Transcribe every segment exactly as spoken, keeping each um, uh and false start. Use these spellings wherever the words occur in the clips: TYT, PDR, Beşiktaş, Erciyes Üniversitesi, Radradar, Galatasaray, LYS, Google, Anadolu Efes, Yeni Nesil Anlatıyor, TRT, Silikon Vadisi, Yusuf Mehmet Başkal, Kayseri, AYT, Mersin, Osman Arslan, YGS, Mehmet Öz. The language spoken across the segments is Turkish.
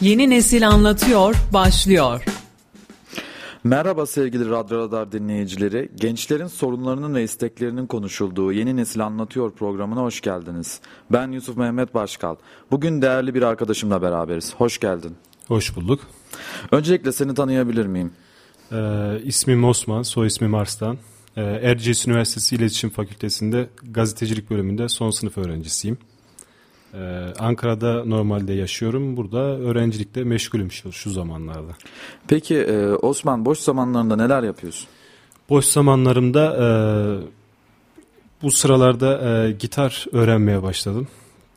Yeni Nesil Anlatıyor başlıyor. Merhaba sevgili Radradar dinleyicileri. Gençlerin sorunlarının ve isteklerinin konuşulduğu Yeni Nesil Anlatıyor programına hoş geldiniz. Ben Yusuf Mehmet Başkal. Bugün değerli bir arkadaşımla beraberiz. Hoş geldin. Hoş bulduk. Öncelikle seni tanıyabilir miyim? Ee, ismim Osman, soy ismim Arslan. Ee, Erciyes Üniversitesi İletişim Fakültesi'nde gazetecilik bölümünde son sınıf öğrencisiyim. Ankara'da normalde yaşıyorum. Burada öğrencilikle meşgulüm şu, şu zamanlarda. Peki Osman, boş zamanlarında neler yapıyorsun? Boş zamanlarımda bu sıralarda gitar öğrenmeye başladım.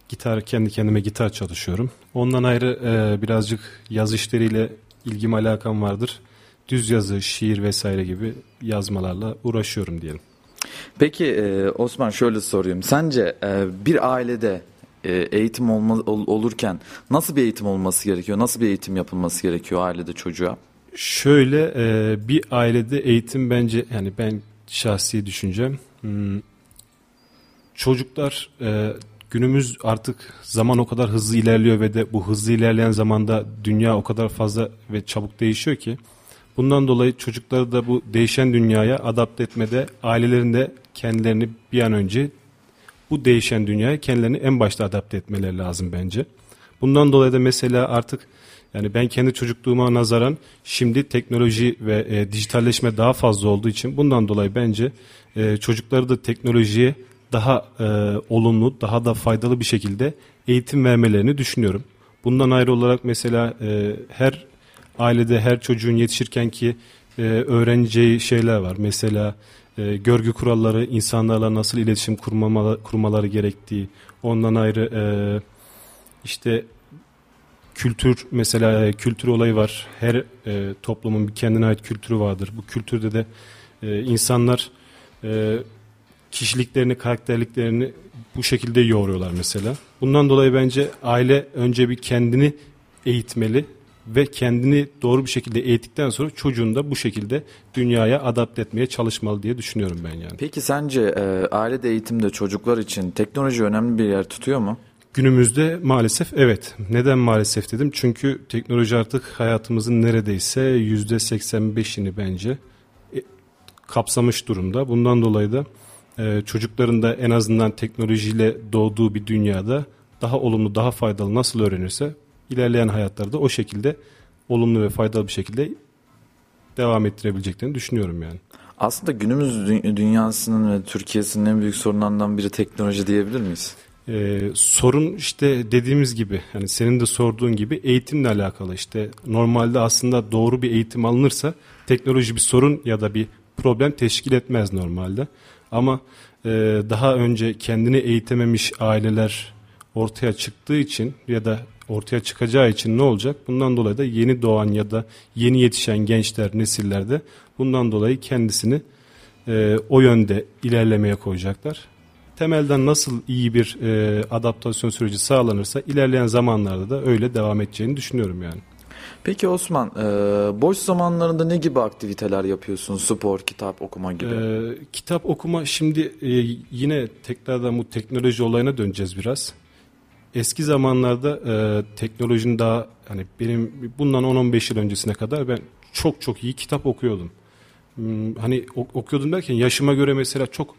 Gitar, kendi kendime gitar çalışıyorum. Ondan ayrı birazcık yazı işleriyle ilgim alakam vardır. Düz yazı, şiir vesaire gibi yazmalarla uğraşıyorum diyelim. Peki Osman, şöyle sorayım. Sence bir ailede eğitim olma, ol, olurken nasıl bir eğitim olması gerekiyor? Nasıl bir eğitim yapılması gerekiyor ailede çocuğa? Şöyle e, bir ailede eğitim bence, yani ben şahsi düşüncem, hmm, çocuklar e, günümüz artık zaman o kadar hızlı ilerliyor ve de bu hızlı ilerleyen zamanda dünya o kadar fazla ve çabuk değişiyor ki bundan dolayı çocukları da bu değişen dünyaya adapte etmede ailelerin de kendilerini bir an önce bu değişen dünyaya kendilerini en başta adapte etmeleri lazım bence. Bundan dolayı da mesela artık, yani ben kendi çocukluğuma nazaran şimdi teknoloji ve e, dijitalleşme daha fazla olduğu için bundan dolayı bence e, çocukları da teknolojiye daha e, olumlu, daha da faydalı bir şekilde eğitim vermelerini düşünüyorum. Bundan ayrı olarak mesela e, her ailede her çocuğun yetişirken ki e, öğreneceği şeyler var. Mesela E, görgü kuralları, insanlarla nasıl iletişim kurmama, kurmaları gerektiği, ondan ayrı e, işte kültür, mesela e, kültür olayı var. Her e, toplumun bir kendine ait kültürü vardır. Bu kültürde de e, insanlar e, kişiliklerini, karakterliklerini bu şekilde yoğuruyorlar mesela. Bundan dolayı bence aile önce bir kendini eğitmeli ve kendini doğru bir şekilde eğittikten sonra çocuğunu da bu şekilde dünyaya adapte etmeye çalışmalı diye düşünüyorum ben yani. Peki sence e, ailede eğitimde çocuklar için teknoloji önemli bir yer tutuyor mu? Günümüzde maalesef evet. Neden maalesef dedim? Çünkü teknoloji artık hayatımızın neredeyse yüzde seksen beşini bence e, kapsamış durumda. Bundan dolayı da e, çocukların da en azından teknolojiyle doğduğu bir dünyada daha olumlu, daha faydalı nasıl öğrenirse ilerleyen hayatlarda o şekilde olumlu ve faydalı bir şekilde devam ettirebileceklerini düşünüyorum yani. Aslında günümüz dü- dünyasının ve Türkiye'sinin en büyük sorunlarından biri teknoloji diyebilir miyiz? Ee, sorun işte dediğimiz gibi, yani senin de sorduğun gibi eğitimle alakalı. İşte normalde aslında doğru bir eğitim alınırsa teknoloji bir sorun ya da bir problem teşkil etmez normalde. Ama e, daha önce kendini eğitememiş aileler ortaya çıktığı için ya da ortaya çıkacağı için ne olacak? Bundan dolayı da yeni doğan ya da yeni yetişen gençler, nesillerde bundan dolayı kendisini e, o yönde ilerlemeye koyacaklar. Temelden nasıl iyi bir e, adaptasyon süreci sağlanırsa ilerleyen zamanlarda da öyle devam edeceğini düşünüyorum yani. Peki Osman, e, boş zamanlarında ne gibi aktiviteler yapıyorsun? Spor, kitap okuma gibi. E, kitap okuma, şimdi e, yine tekrardan bu teknoloji olayına döneceğiz biraz. Eski zamanlarda e, teknolojinin daha, hani benim bundan on on beş yıl öncesine kadar ben çok çok iyi kitap okuyordum. Hmm, hani okuyordum derken yaşıma göre mesela çok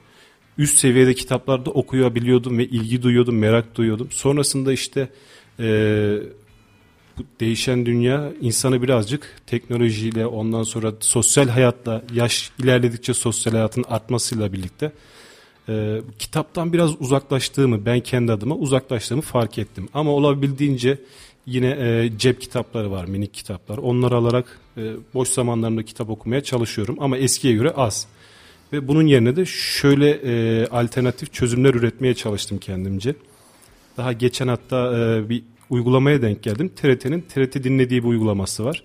üst seviyede kitaplarda okuyabiliyordum ve ilgi duyuyordum, merak duyuyordum. Sonrasında işte e, bu değişen dünya insanı birazcık teknolojiyle, ondan sonra sosyal hayatla, yaş ilerledikçe sosyal hayatın artmasıyla birlikte E, kitaptan biraz uzaklaştığımı, ben kendi adıma uzaklaştığımı fark ettim. Ama olabildiğince yine e, cep kitapları var, minik kitaplar. Onları alarak e, boş zamanlarımda kitap okumaya çalışıyorum ama eskiye göre az. Ve bunun yerine de şöyle e, alternatif çözümler üretmeye çalıştım kendimce. Daha geçen hatta e, bir uygulamaya denk geldim. T R T'nin T R T dinlediği bir uygulaması var.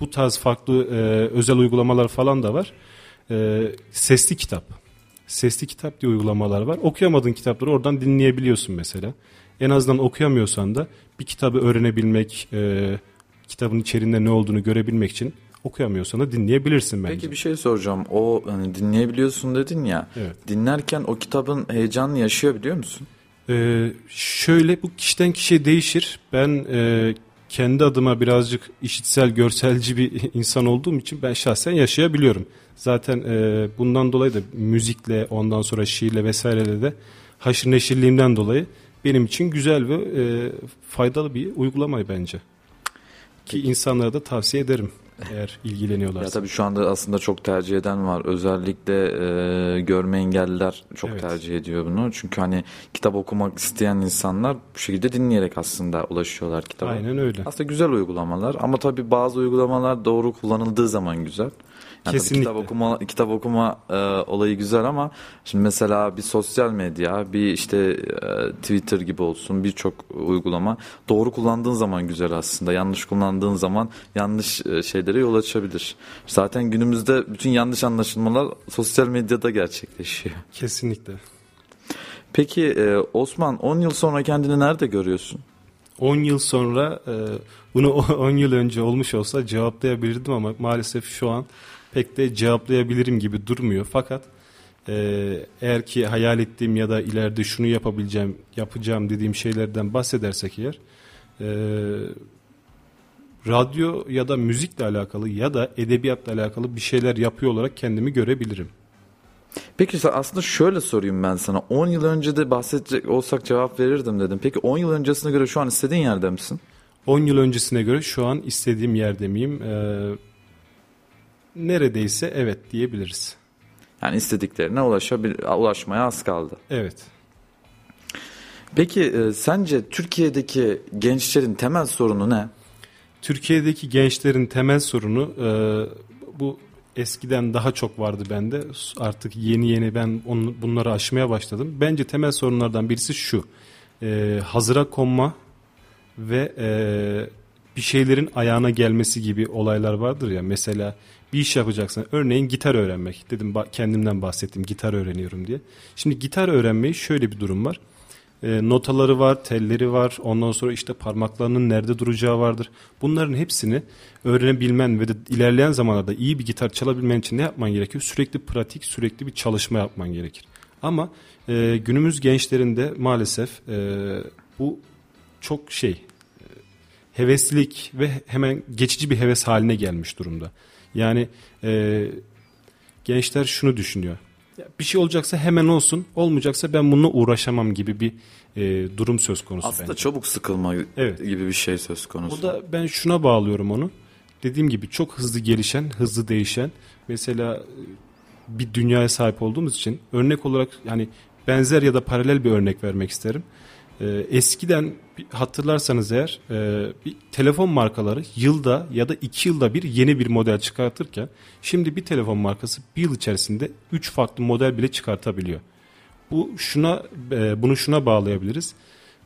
Bu tarz farklı e, özel uygulamalar falan da var. E, sesli kitap. Sesli kitap diye uygulamalar var. Okuyamadığın kitapları oradan dinleyebiliyorsun mesela. En azından okuyamıyorsan da bir kitabı öğrenebilmek, e, kitabın içeriğinde ne olduğunu görebilmek için okuyamıyorsan da dinleyebilirsin bence. Peki bir şey soracağım. O hani dinleyebiliyorsun dedin ya. Evet. Dinlerken o kitabın heyecanını yaşayabiliyor musun? E, şöyle, bu kişiden kişiye değişir. Ben e, kendi adıma birazcık işitsel, görselci bir insan olduğum için ben şahsen yaşayabiliyorum. Zaten e, bundan dolayı da müzikle, ondan sonra şiirle vesaireyle de haşır neşirliğimden dolayı benim için güzel ve e, faydalı bir uygulamayı bence. Ki insanlara da tavsiye ederim eğer ilgileniyorlarsa. Ya tabii şu anda aslında çok tercih eden var. Özellikle e, görme engelliler çok evet. tercih ediyor bunu. Çünkü hani kitap okumak isteyen insanlar bu şekilde dinleyerek aslında ulaşıyorlar kitaba. Aynen öyle. Aslında güzel uygulamalar ama tabii bazı uygulamalar doğru kullanıldığı zaman güzel. Yani kesinlikle. Kitap okuma, kitap okuma e, olayı güzel ama şimdi mesela bir sosyal medya, bir işte e, Twitter gibi olsun birçok uygulama doğru kullandığın zaman güzel aslında. Yanlış kullandığın zaman yanlış e, şeylere yol açabilir. Zaten günümüzde bütün yanlış anlaşılmalar sosyal medyada gerçekleşiyor. Kesinlikle. Peki e, Osman, on yıl sonra kendini nerede görüyorsun? on yıl sonra e, bunu on yıl önce olmuş olsa cevaplayabilirdim ama maalesef şu an pek de cevaplayabilirim gibi durmuyor. Fakat e, eğer ki hayal ettiğim ya da ileride şunu yapabileceğim, yapacağım dediğim şeylerden bahsedersek eğer, e, radyo ya da müzikle alakalı ya da edebiyatla alakalı bir şeyler yapıyor olarak kendimi görebilirim. Peki aslında şöyle sorayım ben sana. on yıl önce de bahsedecek olsak cevap verirdim dedim. Peki on yıl öncesine göre şu an istediğin yerde misin? on yıl öncesine göre şu an istediğim yerde miyim? Ee, neredeyse evet diyebiliriz. Yani istediklerine ulaşabil- ulaşmaya az kaldı. Evet. Peki e, sence Türkiye'deki gençlerin temel sorunu ne? Türkiye'deki gençlerin temel sorunu e, bu... Eskiden daha çok vardı bende. Artık yeni yeni ben on, bunları aşmaya başladım. Bence temel sorunlardan birisi şu. E, hazıra konma ve e, bir şeylerin ayağına gelmesi gibi olaylar vardır ya. Mesela bir iş yapacaksan, örneğin gitar öğrenmek. Dedim kendimden bahsettim, gitar öğreniyorum diye. Şimdi gitar öğrenmeyi şöyle bir durum var. E, notaları var, telleri var. Ondan sonra işte parmaklarının nerede duracağı vardır. Bunların hepsini öğrenebilmen ve de ilerleyen zamanlarda iyi bir gitar çalabilmen için ne yapman gerekiyor? Sürekli pratik, sürekli bir çalışma yapman gerekir. Ama e, günümüz gençlerinde maalesef e, bu çok şey e, heveslilik ve hemen geçici bir heves haline gelmiş durumda. Yani e, gençler şunu düşünüyor. Bir şey olacaksa hemen olsun, olmayacaksa ben bununla uğraşamam gibi bir e, durum söz konusu. Aslında bence. Çabuk sıkılma evet. gibi bir şey söz konusu. Bu da ben şuna bağlıyorum onu. Dediğim gibi çok hızlı gelişen, hızlı değişen. Mesela bir dünyaya sahip olduğumuz için örnek olarak yani benzer ya da paralel bir örnek vermek isterim. E, eskiden hatırlarsanız eğer e, bir telefon markaları yılda ya da iki yılda bir yeni bir model çıkartırken şimdi bir telefon markası bir yıl içerisinde üç farklı model bile çıkartabiliyor. Bu şuna e, bunu şuna bağlayabiliriz.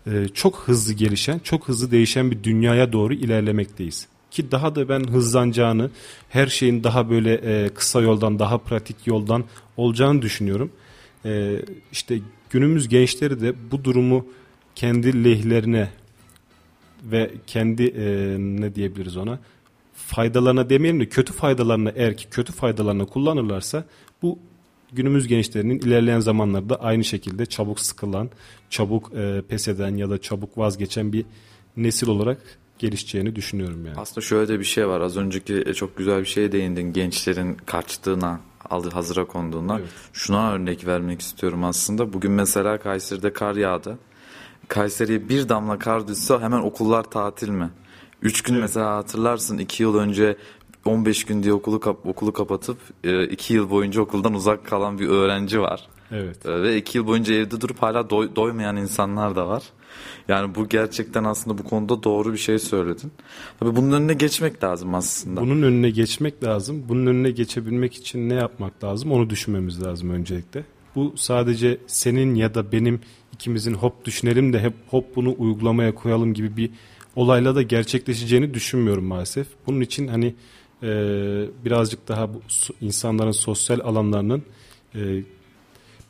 E, çok hızlı gelişen, çok hızlı değişen bir dünyaya doğru ilerlemekteyiz. Ki daha da ben hızlanacağını, her şeyin daha böyle e, kısa yoldan, daha pratik yoldan olacağını düşünüyorum. E, işte günümüz gençleri de bu durumu kendi lehlerine ve kendi e, ne diyebiliriz ona faydalarına demeyelim de kötü faydalarına eğer ki kötü faydalarına kullanırlarsa bu günümüz gençlerinin ilerleyen zamanlarda aynı şekilde çabuk sıkılan, çabuk e, pes eden ya da çabuk vazgeçen bir nesil olarak gelişeceğini düşünüyorum yani. Aslında şöyle de bir şey var. Az önceki çok güzel bir şeye değindin. Gençlerin kaçtığına, hazıra konduğuna. Evet. Şuna örnek vermek istiyorum aslında. Bugün mesela Kayseri'de kar yağdı. Kayseri'ye bir damla kar düşse hemen okullar tatil mi? Üç gün evet. mesela hatırlarsın iki yıl önce on beş gün diye okulu kap- okulu kapatıp iki yıl boyunca okuldan uzak kalan bir öğrenci var. Evet. Ve iki yıl boyunca evde durup hala doy- doymayan insanlar da var. Yani bu gerçekten aslında bu konuda doğru bir şey söyledin. Tabii bunun önüne geçmek lazım aslında. Bunun önüne geçmek lazım. Bunun önüne geçebilmek için ne yapmak lazım? Onu düşünmemiz lazım öncelikle. Bu sadece senin ya da benim ikimizin hop düşünelim de hep hop bunu uygulamaya koyalım gibi bir olayla da gerçekleşeceğini düşünmüyorum maalesef. Bunun için hani e, birazcık daha bu, insanların sosyal alanlarının e,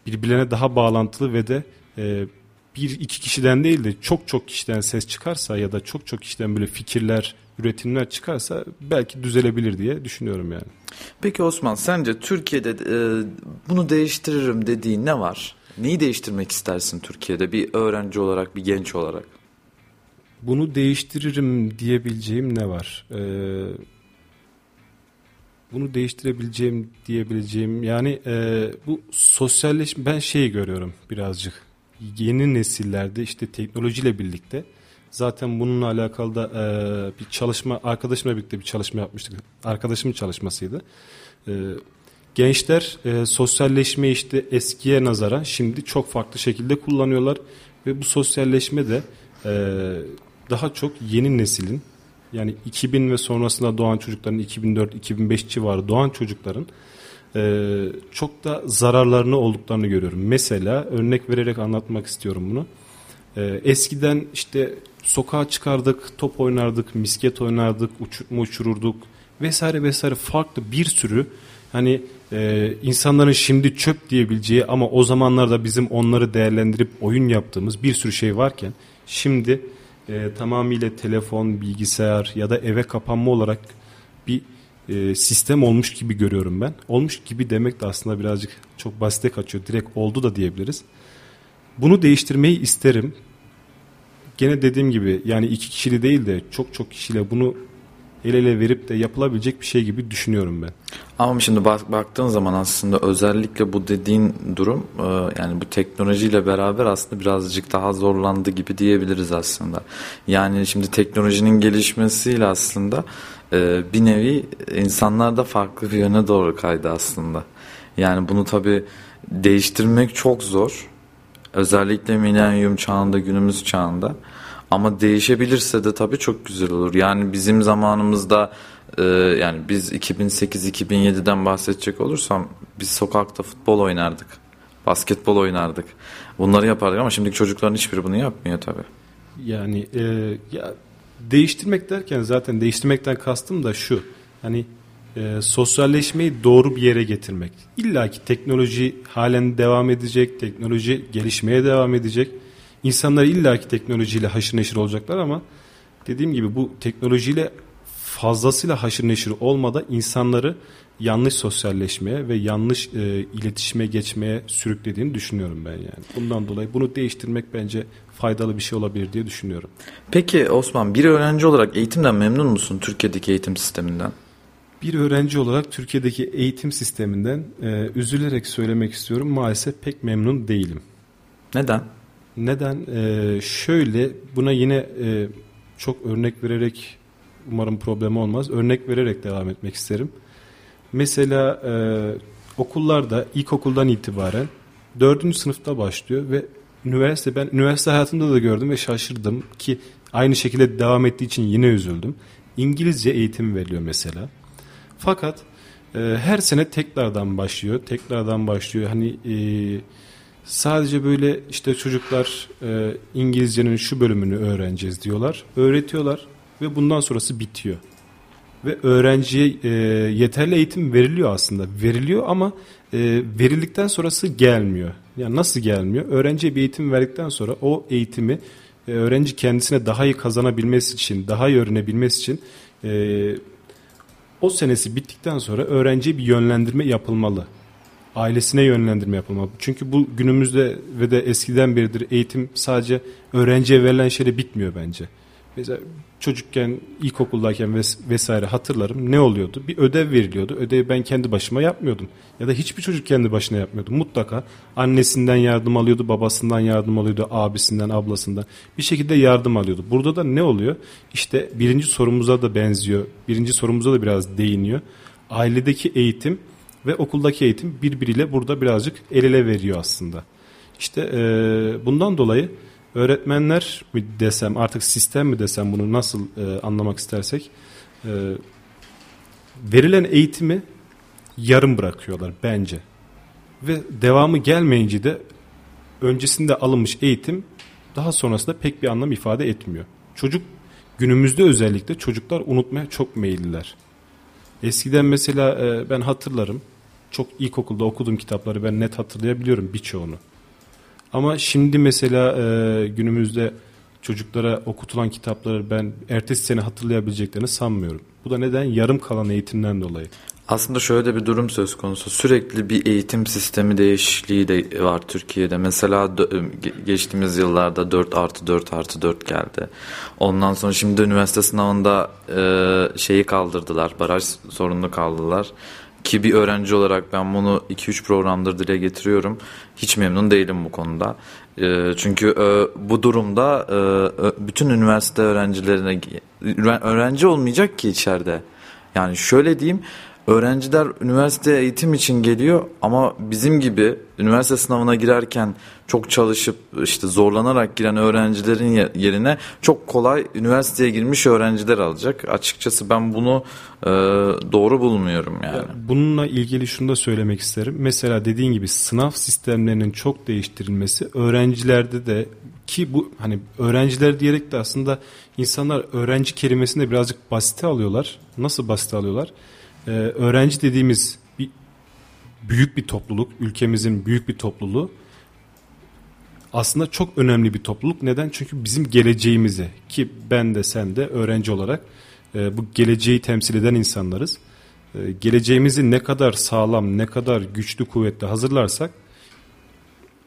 birbirlerine daha bağlantılı ve de e, bir iki kişiden değil de çok çok kişiden ses çıkarsa ya da çok çok kişiden böyle fikirler, üretimler çıkarsa belki düzelebilir diye düşünüyorum yani. Peki Osman, sence Türkiye'de e, bunu değiştiririm dediğin ne var? Neyi değiştirmek istersin Türkiye'de bir öğrenci olarak, bir genç olarak? bunu değiştiririm diyebileceğim ne var? Ee, bunu değiştirebileceğim diyebileceğim yani e, bu sosyalleşme, ben şeyi görüyorum birazcık yeni nesillerde, işte teknolojiyle birlikte. Zaten bununla alakalı da e, bir çalışma, arkadaşımla birlikte bir çalışma yapmıştık. Arkadaşımın çalışmasıydı. E, gençler e, sosyalleşmeyi işte eskiye nazaran şimdi çok farklı şekilde kullanıyorlar ve bu sosyalleşme de e, daha çok yeni neslin, yani iki bin ve sonrasında doğan çocukların, iki bin dört iki bin beş civarı doğan çocukların e, çok da zararlarını olduklarını görüyorum. Mesela örnek vererek anlatmak istiyorum bunu. Eskiden işte sokağa çıkardık, top oynardık, misket oynardık, uçurtma uçururduk vesaire vesaire, farklı bir sürü hani e, insanların şimdi çöp diyebileceği ama o zamanlarda bizim onları değerlendirip oyun yaptığımız bir sürü şey varken şimdi e, tamamıyla telefon, bilgisayar ya da eve kapanma olarak bir e, sistem olmuş gibi görüyorum ben. Olmuş gibi demek de aslında birazcık çok basite kaçıyor, direkt oldu da diyebiliriz. Bunu değiştirmeyi isterim. Gene dediğim gibi yani iki kişili değil de çok çok kişiyle bunu el ele verip de yapılabilecek bir şey gibi düşünüyorum ben. Ama şimdi bak, baktığın zaman aslında özellikle bu dediğin durum yani bu teknolojiyle beraber aslında birazcık daha zorlandı gibi diyebiliriz aslında. Yani şimdi teknolojinin gelişmesiyle aslında bir nevi insanlar da farklı bir yöne doğru kaydı aslında. Yani bunu tabii değiştirmek çok zor. Özellikle milenyum çağında, günümüz çağında, ama değişebilirse de tabii çok güzel olur. Yani bizim zamanımızda e, yani biz iki bin sekiz iki bin yediden bahsedecek olursam biz sokakta futbol oynardık, basketbol oynardık, bunları yapardık ama şimdiki çocukların hiçbiri bunu yapmıyor tabii. Yani e, ya değiştirmek derken zaten değiştirmekten kastım da şu, hani E, sosyalleşmeyi doğru bir yere getirmek. İlla ki teknoloji halen devam edecek, teknoloji gelişmeye devam edecek. İnsanlar illa ki teknolojiyle haşır neşir olacaklar ama dediğim gibi bu teknolojiyle fazlasıyla haşır neşir olmadan insanları yanlış sosyalleşmeye ve yanlış e, iletişime geçmeye sürüklediğini düşünüyorum ben yani. Bundan dolayı bunu değiştirmek bence faydalı bir şey olabilir diye düşünüyorum. Peki Osman, bir öğrenci olarak eğitimden memnun musun? Türkiye'deki eğitim sisteminden? Bir öğrenci olarak Türkiye'deki eğitim sisteminden e, üzülerek söylemek istiyorum. Maalesef pek memnun değilim. Neden? Neden? E, şöyle, buna yine e, çok örnek vererek, umarım problem olmaz, örnek vererek devam etmek isterim. Mesela e, okullarda ilkokuldan itibaren dördüncü sınıfta başlıyor ve üniversite, ben üniversite hayatımda da gördüm ve şaşırdım ki aynı şekilde devam ettiği için yine üzüldüm. İngilizce eğitimi veriliyor mesela. Fakat e, her sene tekrardan başlıyor, tekrardan başlıyor. Hani e, sadece böyle işte çocuklar e, İngilizcenin şu bölümünü öğreneceğiz diyorlar, öğretiyorlar ve bundan sonrası bitiyor. Ve öğrenciye e, yeterli eğitim veriliyor aslında, veriliyor ama e, verildikten sonrası gelmiyor. Yani nasıl gelmiyor? Öğrenciye bir eğitim verdikten sonra o eğitimi e, öğrenci kendisine daha iyi kazanabilmesi için, daha iyi öğrenebilmesi için... E, O senesi bittikten sonra öğrenciye bir yönlendirme yapılmalı. Ailesine yönlendirme yapılmalı. Çünkü bu günümüzde ve de eskiden beridir eğitim sadece öğrenciye verilen şeyle bitmiyor bence. Mesela çocukken, ilkokuldayken ves- vesaire hatırlarım ne oluyordu? Bir ödev veriliyordu. Ödevi ben kendi başıma yapmıyordum. Ya da hiçbir çocuk kendi başına yapmıyordu. Mutlaka annesinden yardım alıyordu, babasından yardım alıyordu, abisinden, ablasından. Bir şekilde yardım alıyordu. Burada da ne oluyor? İşte birinci sorumuza da benziyor. Birinci sorumuza da biraz değiniyor. Ailedeki eğitim ve okuldaki eğitim birbiriyle burada birazcık el ele veriyor aslında. İşte ee, bundan dolayı öğretmenler mi desem, artık sistem mi desem, bunu nasıl e, anlamak istersek e, verilen eğitimi yarım bırakıyorlar bence. Ve devamı gelmeyince de öncesinde alınmış eğitim daha sonrasında pek bir anlam ifade etmiyor. Çocuk, günümüzde özellikle çocuklar unutmaya çok meyilliler. Eskiden mesela e, ben hatırlarım, çok ilkokulda okuduğum kitapları ben net hatırlayabiliyorum birçoğunu. Ama şimdi mesela e, günümüzde çocuklara okutulan kitapları ben ertesi sene hatırlayabileceklerini sanmıyorum. Bu da neden? Yarım kalan eğitimden dolayı. Aslında şöyle bir durum söz konusu. Sürekli bir eğitim sistemi değişikliği de var Türkiye'de. Mesela geçtiğimiz yıllarda dört artı dört artı dört geldi. Ondan sonra şimdi üniversite sınavında şeyi kaldırdılar. Baraj sorununu kaldırdılar. Ki bir öğrenci olarak ben bunu iki üç programdır dile getiriyorum. Hiç memnun değilim bu konuda. Çünkü bu durumda bütün üniversite öğrencilerine, öğrenci olmayacak ki içeride. Yani şöyle diyeyim, öğrenciler üniversiteye eğitim için geliyor ama bizim gibi üniversite sınavına girerken çok çalışıp işte zorlanarak giren öğrencilerin yerine çok kolay üniversiteye girmiş öğrenciler alacak. Açıkçası ben bunu e, doğru bulmuyorum yani. Bununla ilgili şunu da söylemek isterim. Mesela dediğin gibi sınav sistemlerinin çok değiştirilmesi öğrencilerde de, ki bu hani öğrenciler diyerek de aslında insanlar öğrenci kelimesini de birazcık basite alıyorlar. Nasıl basite alıyorlar? Ee, öğrenci dediğimiz bir, büyük bir topluluk, ülkemizin büyük bir topluluğu aslında çok önemli bir topluluk. Neden? Çünkü bizim geleceğimizi, ki ben de sen de öğrenci olarak e, bu geleceği temsil eden insanlarız. E, geleceğimizi ne kadar sağlam, ne kadar güçlü, kuvvetli hazırlarsak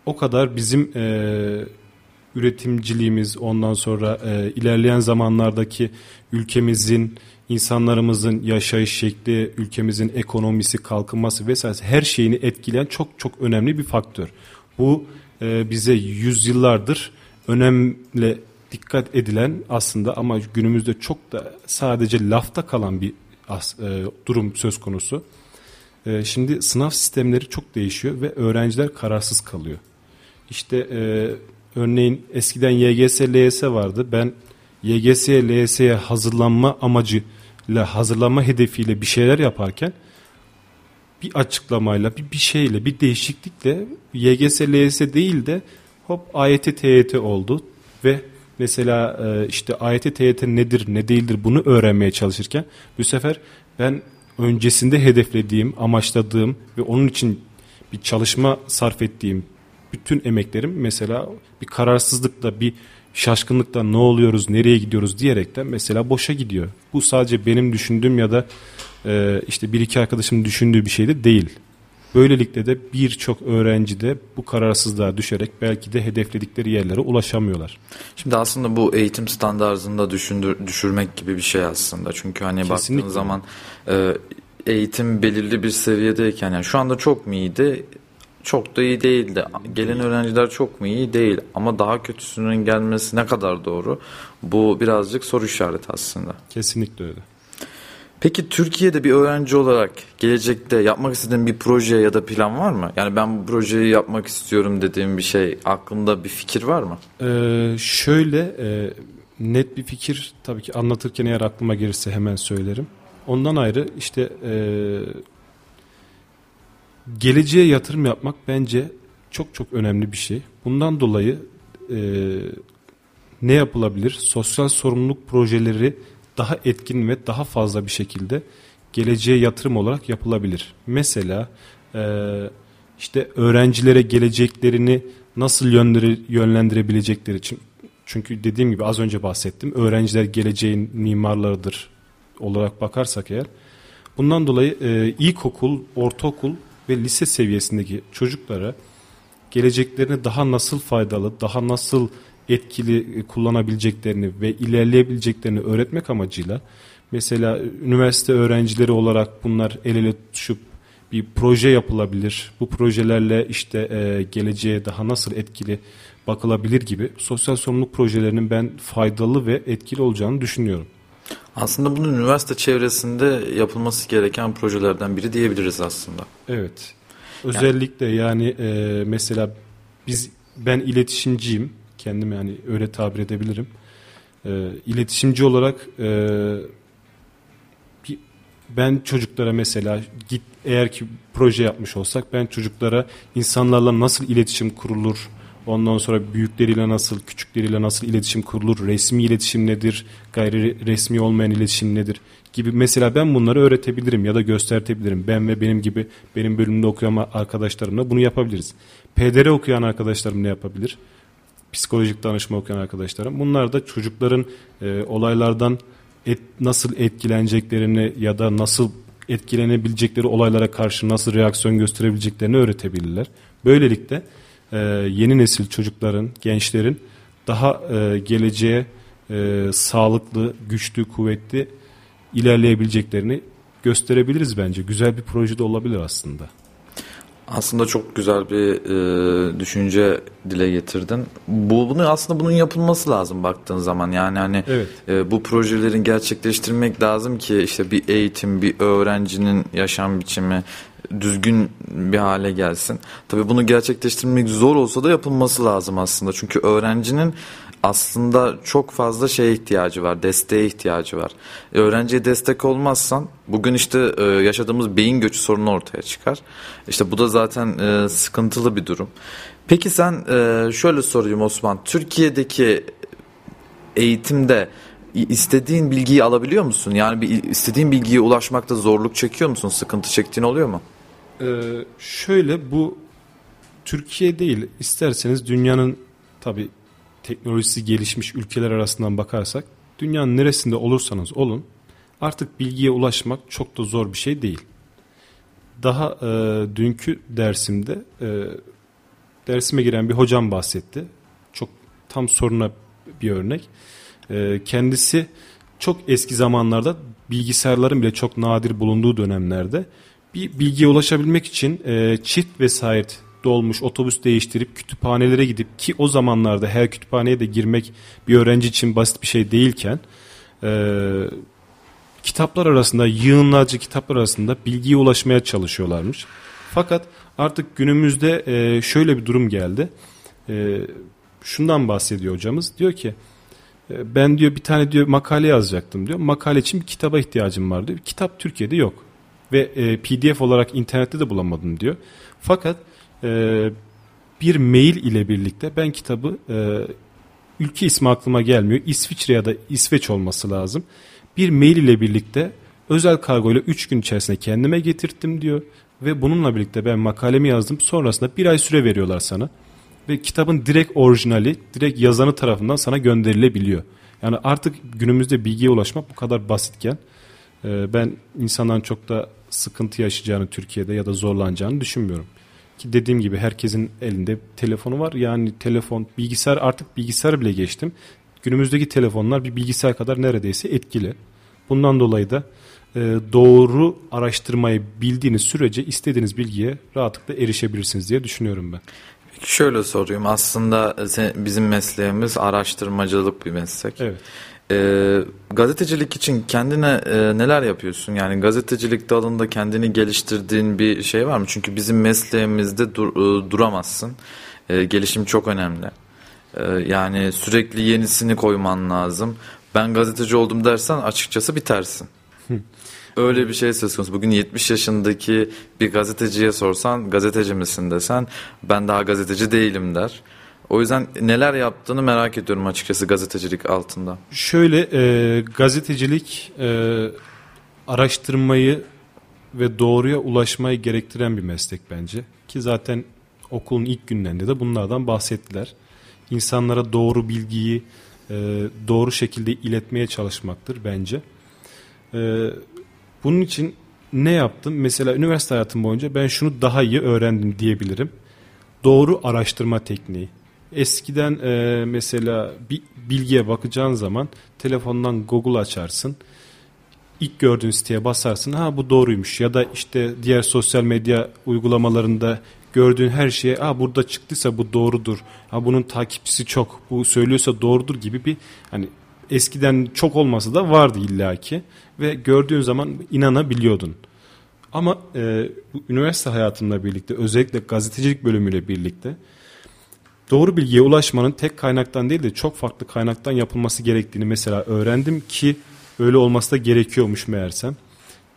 o kadar bizim e, üretimciliğimiz, ondan sonra e, ilerleyen zamanlardaki ülkemizin, İnsanlarımızın yaşayış şekli, ülkemizin ekonomisi, kalkınması vesaire her şeyini etkileyen çok çok önemli bir faktör. Bu e, bize yüzyıllardır önemli dikkat edilen aslında ama günümüzde çok da sadece lafta kalan bir as, e, durum söz konusu. E, şimdi sınav sistemleri çok değişiyor ve öğrenciler kararsız kalıyor. İşte e, örneğin eskiden Y G S, L Y S vardı. Ben Y G S'ye, L Y S'ye hazırlanma amacı hazırlanma hedefiyle bir şeyler yaparken bir açıklamayla, bir, bir şeyle, bir değişiklikle Y G S, L Y S değil de hop A Y T, T Y T oldu ve mesela işte A Y T, T Y T nedir, ne değildir bunu öğrenmeye çalışırken bu sefer ben öncesinde hedeflediğim, amaçladığım ve onun için bir çalışma sarf ettiğim bütün emeklerim mesela bir kararsızlıkla, bir şaşkınlıktan ne oluyoruz, nereye gidiyoruz diyerekten mesela boşa gidiyor. Bu sadece benim düşündüğüm ya da e, işte bir iki arkadaşımın düşündüğü bir şey de değil. Böylelikle de birçok öğrenci de bu kararsızlığa düşerek belki de hedefledikleri yerlere ulaşamıyorlar. Şimdi aslında bu eğitim standartını da düşündür, düşürmek gibi bir şey aslında. Çünkü hani kesinlikle baktığın zaman e, eğitim belirli bir seviyedeyken, yani şu anda çok mu iyiydi? Çok da iyi değildi. Gelen öğrenciler çok mu iyi? Değil. Ama daha kötüsünün gelmesi ne kadar doğru? Bu birazcık soru işareti aslında. Kesinlikle öyle. Peki Türkiye'de bir öğrenci olarak gelecekte yapmak istediğin bir proje ya da plan var mı? Yani ben bu projeyi yapmak istiyorum dediğim bir şey, aklında bir fikir var mı? Ee, şöyle e, net bir fikir tabii ki anlatırken eğer aklıma gelirse hemen söylerim. Ondan ayrı işte e, geleceğe yatırım yapmak bence çok çok önemli bir şey. Bundan dolayı e, ne yapılabilir? Sosyal sorumluluk projeleri daha etkin ve daha fazla bir şekilde geleceğe yatırım olarak yapılabilir. Mesela e, işte öğrencilere geleceklerini nasıl yönleri, yönlendirebilecekleri için. Çünkü dediğim gibi az önce bahsettim. Öğrenciler geleceğin mimarlarıdır olarak bakarsak eğer. Bundan dolayı e, ilkokul, ortaokul ve lise seviyesindeki çocuklara geleceklerini daha nasıl faydalı, daha nasıl etkili kullanabileceklerini ve ilerleyebileceklerini öğretmek amacıyla mesela üniversite öğrencileri olarak bunlar el ele tutuşup bir proje yapılabilir. Bu projelerle işte e, geleceğe daha nasıl etkili bakılabilir gibi sosyal sorumluluk projelerinin ben faydalı ve etkili olacağını düşünüyorum. Aslında bunun üniversite çevresinde yapılması gereken projelerden biri diyebiliriz aslında. Evet. Özellikle yani, yani e, mesela biz ben iletişimciyim. Kendimi yani öyle tabir edebilirim. E, iletişimci olarak e, ben çocuklara mesela git eğer ki proje yapmış olsak ben çocuklara insanlarla nasıl iletişim kurulur, ondan sonra büyükleriyle nasıl, küçükleriyle nasıl iletişim kurulur, resmi iletişim nedir, gayri resmi olmayan iletişim nedir gibi mesela ben bunları öğretebilirim ya da göstertebilirim. Ben ve benim gibi benim bölümde okuyan arkadaşlarımla bunu yapabiliriz. P D R okuyan arkadaşlarım ne yapabilir? Psikolojik danışma okuyan arkadaşlarım. Bunlar da çocukların e, olaylardan et, nasıl etkileneceklerini ya da nasıl etkilenebilecekleri olaylara karşı nasıl reaksiyon gösterebileceklerini öğretebilirler. Böylelikle e, yeni nesil çocukların, gençlerin daha e, geleceğe e, sağlıklı, güçlü, kuvvetli ilerleyebileceklerini gösterebiliriz bence. Güzel bir proje de olabilir aslında. Aslında çok güzel bir e, düşünce dile getirdin. Bu bunu aslında bunun yapılması lazım baktığın zaman. Yani hani evet. e, bu projelerin gerçekleştirmek lazım ki işte bir eğitim, bir öğrencinin yaşam biçimi düzgün bir hale gelsin. Tabii bunu gerçekleştirmek zor olsa da yapılması lazım aslında. Çünkü öğrencinin aslında çok fazla şeye ihtiyacı var, desteğe ihtiyacı var. Öğrenciye destek olmazsan bugün işte yaşadığımız beyin göçü sorunu ortaya çıkar. İşte bu da zaten sıkıntılı bir durum. Peki sen şöyle sorayım Osman, Türkiye'deki eğitimde istediğin bilgiyi alabiliyor musun? Yani bir istediğin bilgiye ulaşmakta zorluk çekiyor musun? Sıkıntı çektiğin oluyor mu? Ee, şöyle bu Türkiye değil, isterseniz dünyanın tabii teknolojisi gelişmiş ülkeler arasından bakarsak dünyanın neresinde olursanız olun artık bilgiye ulaşmak çok da zor bir şey değil. Daha e, dünkü dersimde e, dersime giren bir hocam bahsetti. Çok tam soruna bir örnek. E, kendisi çok eski zamanlarda bilgisayarların bile çok nadir bulunduğu dönemlerde bir bilgiye ulaşabilmek için e, çift vesayet dolmuş, otobüs değiştirip kütüphanelere gidip, ki o zamanlarda her kütüphaneye de girmek bir öğrenci için basit bir şey değilken e, kitaplar arasında, yığınlarca kitaplar arasında bilgiye ulaşmaya çalışıyorlarmış. Fakat artık günümüzde e, şöyle bir durum geldi. E, şundan bahsediyor hocamız. Diyor ki e, ben diyor bir tane diyor makale yazacaktım diyor. Makale için bir kitaba ihtiyacım var diyor. Kitap Türkiye'de yok. Ve e, P D F olarak internette de bulamadım diyor. Fakat Ee, bir mail ile birlikte ben kitabı e, ülke ismi aklıma gelmiyor, İsviçre ya da İsveç olması lazım, bir mail ile birlikte özel kargo ile üç gün içerisinde kendime getirttim diyor ve bununla birlikte ben makalemi yazdım. Sonrasında bir ay süre veriyorlar sana ve kitabın direkt orijinali direkt yazanı tarafından sana gönderilebiliyor. Yani artık günümüzde bilgiye ulaşmak bu kadar basitken e, ben insanların çok da sıkıntı yaşayacağını Türkiye'de ya da zorlanacağını düşünmüyorum. Ki dediğim gibi herkesin elinde telefonu var. Yani telefon, bilgisayar, artık bilgisayar bile geçtim. Günümüzdeki telefonlar bir bilgisayar kadar neredeyse etkili. Bundan dolayı da e, doğru araştırmayı bildiğiniz sürece istediğiniz bilgiye rahatlıkla erişebilirsiniz diye düşünüyorum ben. Peki şöyle sorayım. Aslında bizim mesleğimiz araştırmacılık bir meslek. Evet. E, gazetecilik için kendine e, neler yapıyorsun? Yani gazetecilik dalında kendini geliştirdiğin bir şey var mı? Çünkü bizim mesleğimizde dur, e, duramazsın. E, gelişim çok önemli. E, yani sürekli yenisini koyman lazım. Ben gazeteci oldum dersen açıkçası bitersin. Öyle bir şey söz konusu. Bugün yetmiş yaşındaki bir gazeteciye sorsan, gazeteci misin desen, ben daha gazeteci değilim der. O yüzden neler yaptığını merak ediyorum açıkçası gazetecilik altında. Şöyle e, gazetecilik e, araştırmayı ve doğruya ulaşmayı gerektiren bir meslek bence. Ki zaten okulun ilk günlerinde de bunlardan bahsettiler. İnsanlara doğru bilgiyi e, doğru şekilde iletmeye çalışmaktır bence. E, bunun için ne yaptım? Mesela üniversite hayatım boyunca ben şunu daha iyi öğrendim diyebilirim. Doğru araştırma tekniği. Eskiden e, mesela bir bilgiye bakacağın zaman telefondan Google açarsın. İlk gördüğün siteye basarsın. Ha bu doğruymuş ya da işte diğer sosyal medya uygulamalarında gördüğün her şeye ha burada çıktıysa bu doğrudur. Ha bunun takipçisi çok. Bu söylüyorsa doğrudur gibi bir hani eskiden çok olmasa da vardı illaki ve gördüğün zaman inanabiliyordun. Ama e, bu üniversite hayatımla birlikte özellikle gazetecilik bölümüyle birlikte doğru bilgiye ulaşmanın tek kaynaktan değil de çok farklı kaynaktan yapılması gerektiğini mesela öğrendim ki öyle olması da gerekiyormuş meğersem.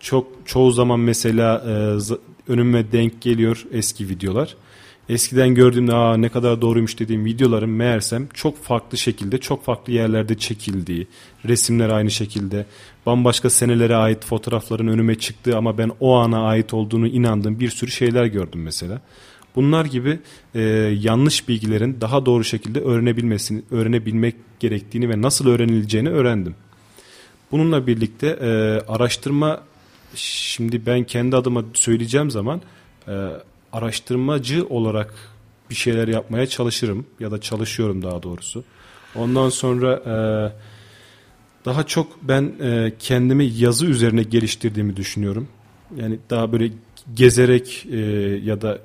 Çok çoğu zaman mesela e, önüme denk geliyor eski videolar. Eskiden gördüğümde aa ne kadar doğruymuş dediğim videoların meğersem çok farklı şekilde, çok farklı yerlerde çekildiği, resimler aynı şekilde, bambaşka senelere ait fotoğrafların önüme çıktığı ama ben o ana ait olduğunu inandığım bir sürü şeyler gördüm mesela. Bunlar gibi e, yanlış bilgilerin daha doğru şekilde öğrenebilmesini, öğrenebilmek gerektiğini ve nasıl öğrenileceğini öğrendim. Bununla birlikte e, araştırma şimdi ben kendi adıma söyleyeceğim zaman e, araştırmacı olarak bir şeyler yapmaya çalışırım ya da çalışıyorum daha doğrusu. Ondan sonra e, daha çok ben e, kendimi yazı üzerine geliştirdiğimi düşünüyorum. Yani daha böyle gezerek e, ya da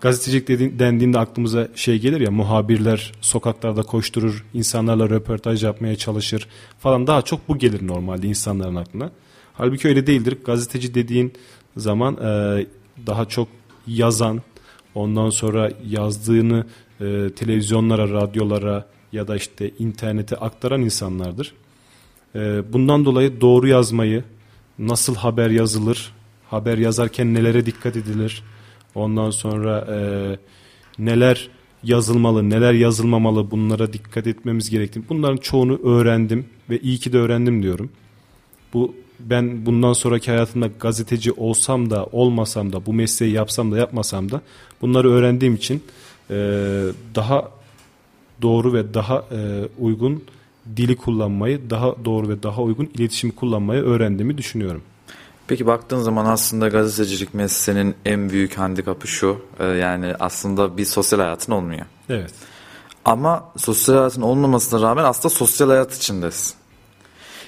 gazetecilik dedi, dendiğinde aklımıza şey gelir ya, muhabirler sokaklarda koşturur, insanlarla röportaj yapmaya çalışır falan, daha çok bu gelir normalde insanların aklına. Halbuki öyle değildir. Gazeteci dediğin zaman e, daha çok yazan, ondan sonra yazdığını e, televizyonlara, radyolara ya da işte internete aktaran insanlardır. E, bundan dolayı doğru yazmayı, nasıl haber yazılır, haber yazarken nelere dikkat edilir, ondan sonra e, neler yazılmalı, neler yazılmamalı, bunlara dikkat etmemiz gerektiğini, bunların çoğunu öğrendim ve iyi ki de öğrendim diyorum. Bu, ben bundan sonraki hayatımda gazeteci olsam da olmasam da, bu mesleği yapsam da yapmasam da bunları öğrendiğim için e, daha doğru ve daha e, uygun dili kullanmayı, daha doğru ve daha uygun iletişimi kullanmayı öğrendiğimi düşünüyorum. Peki baktığın zaman aslında gazetecilik mesleğinin en büyük handikapı şu, yani aslında bir sosyal hayatın olmuyor. Evet. Ama sosyal hayatın olmamasına rağmen aslında sosyal hayat içindesin.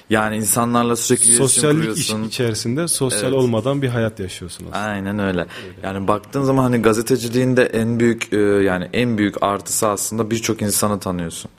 Yani insanlarla sürekli iletişim kuruyorsun. Sosyallik içerisinde sosyal evet. olmadan bir hayat yaşıyorsun aslında. Aynen öyle. öyle. Yani baktığın zaman hani gazeteciliğin de en büyük yani en büyük artısı aslında birçok insanı tanıyorsun.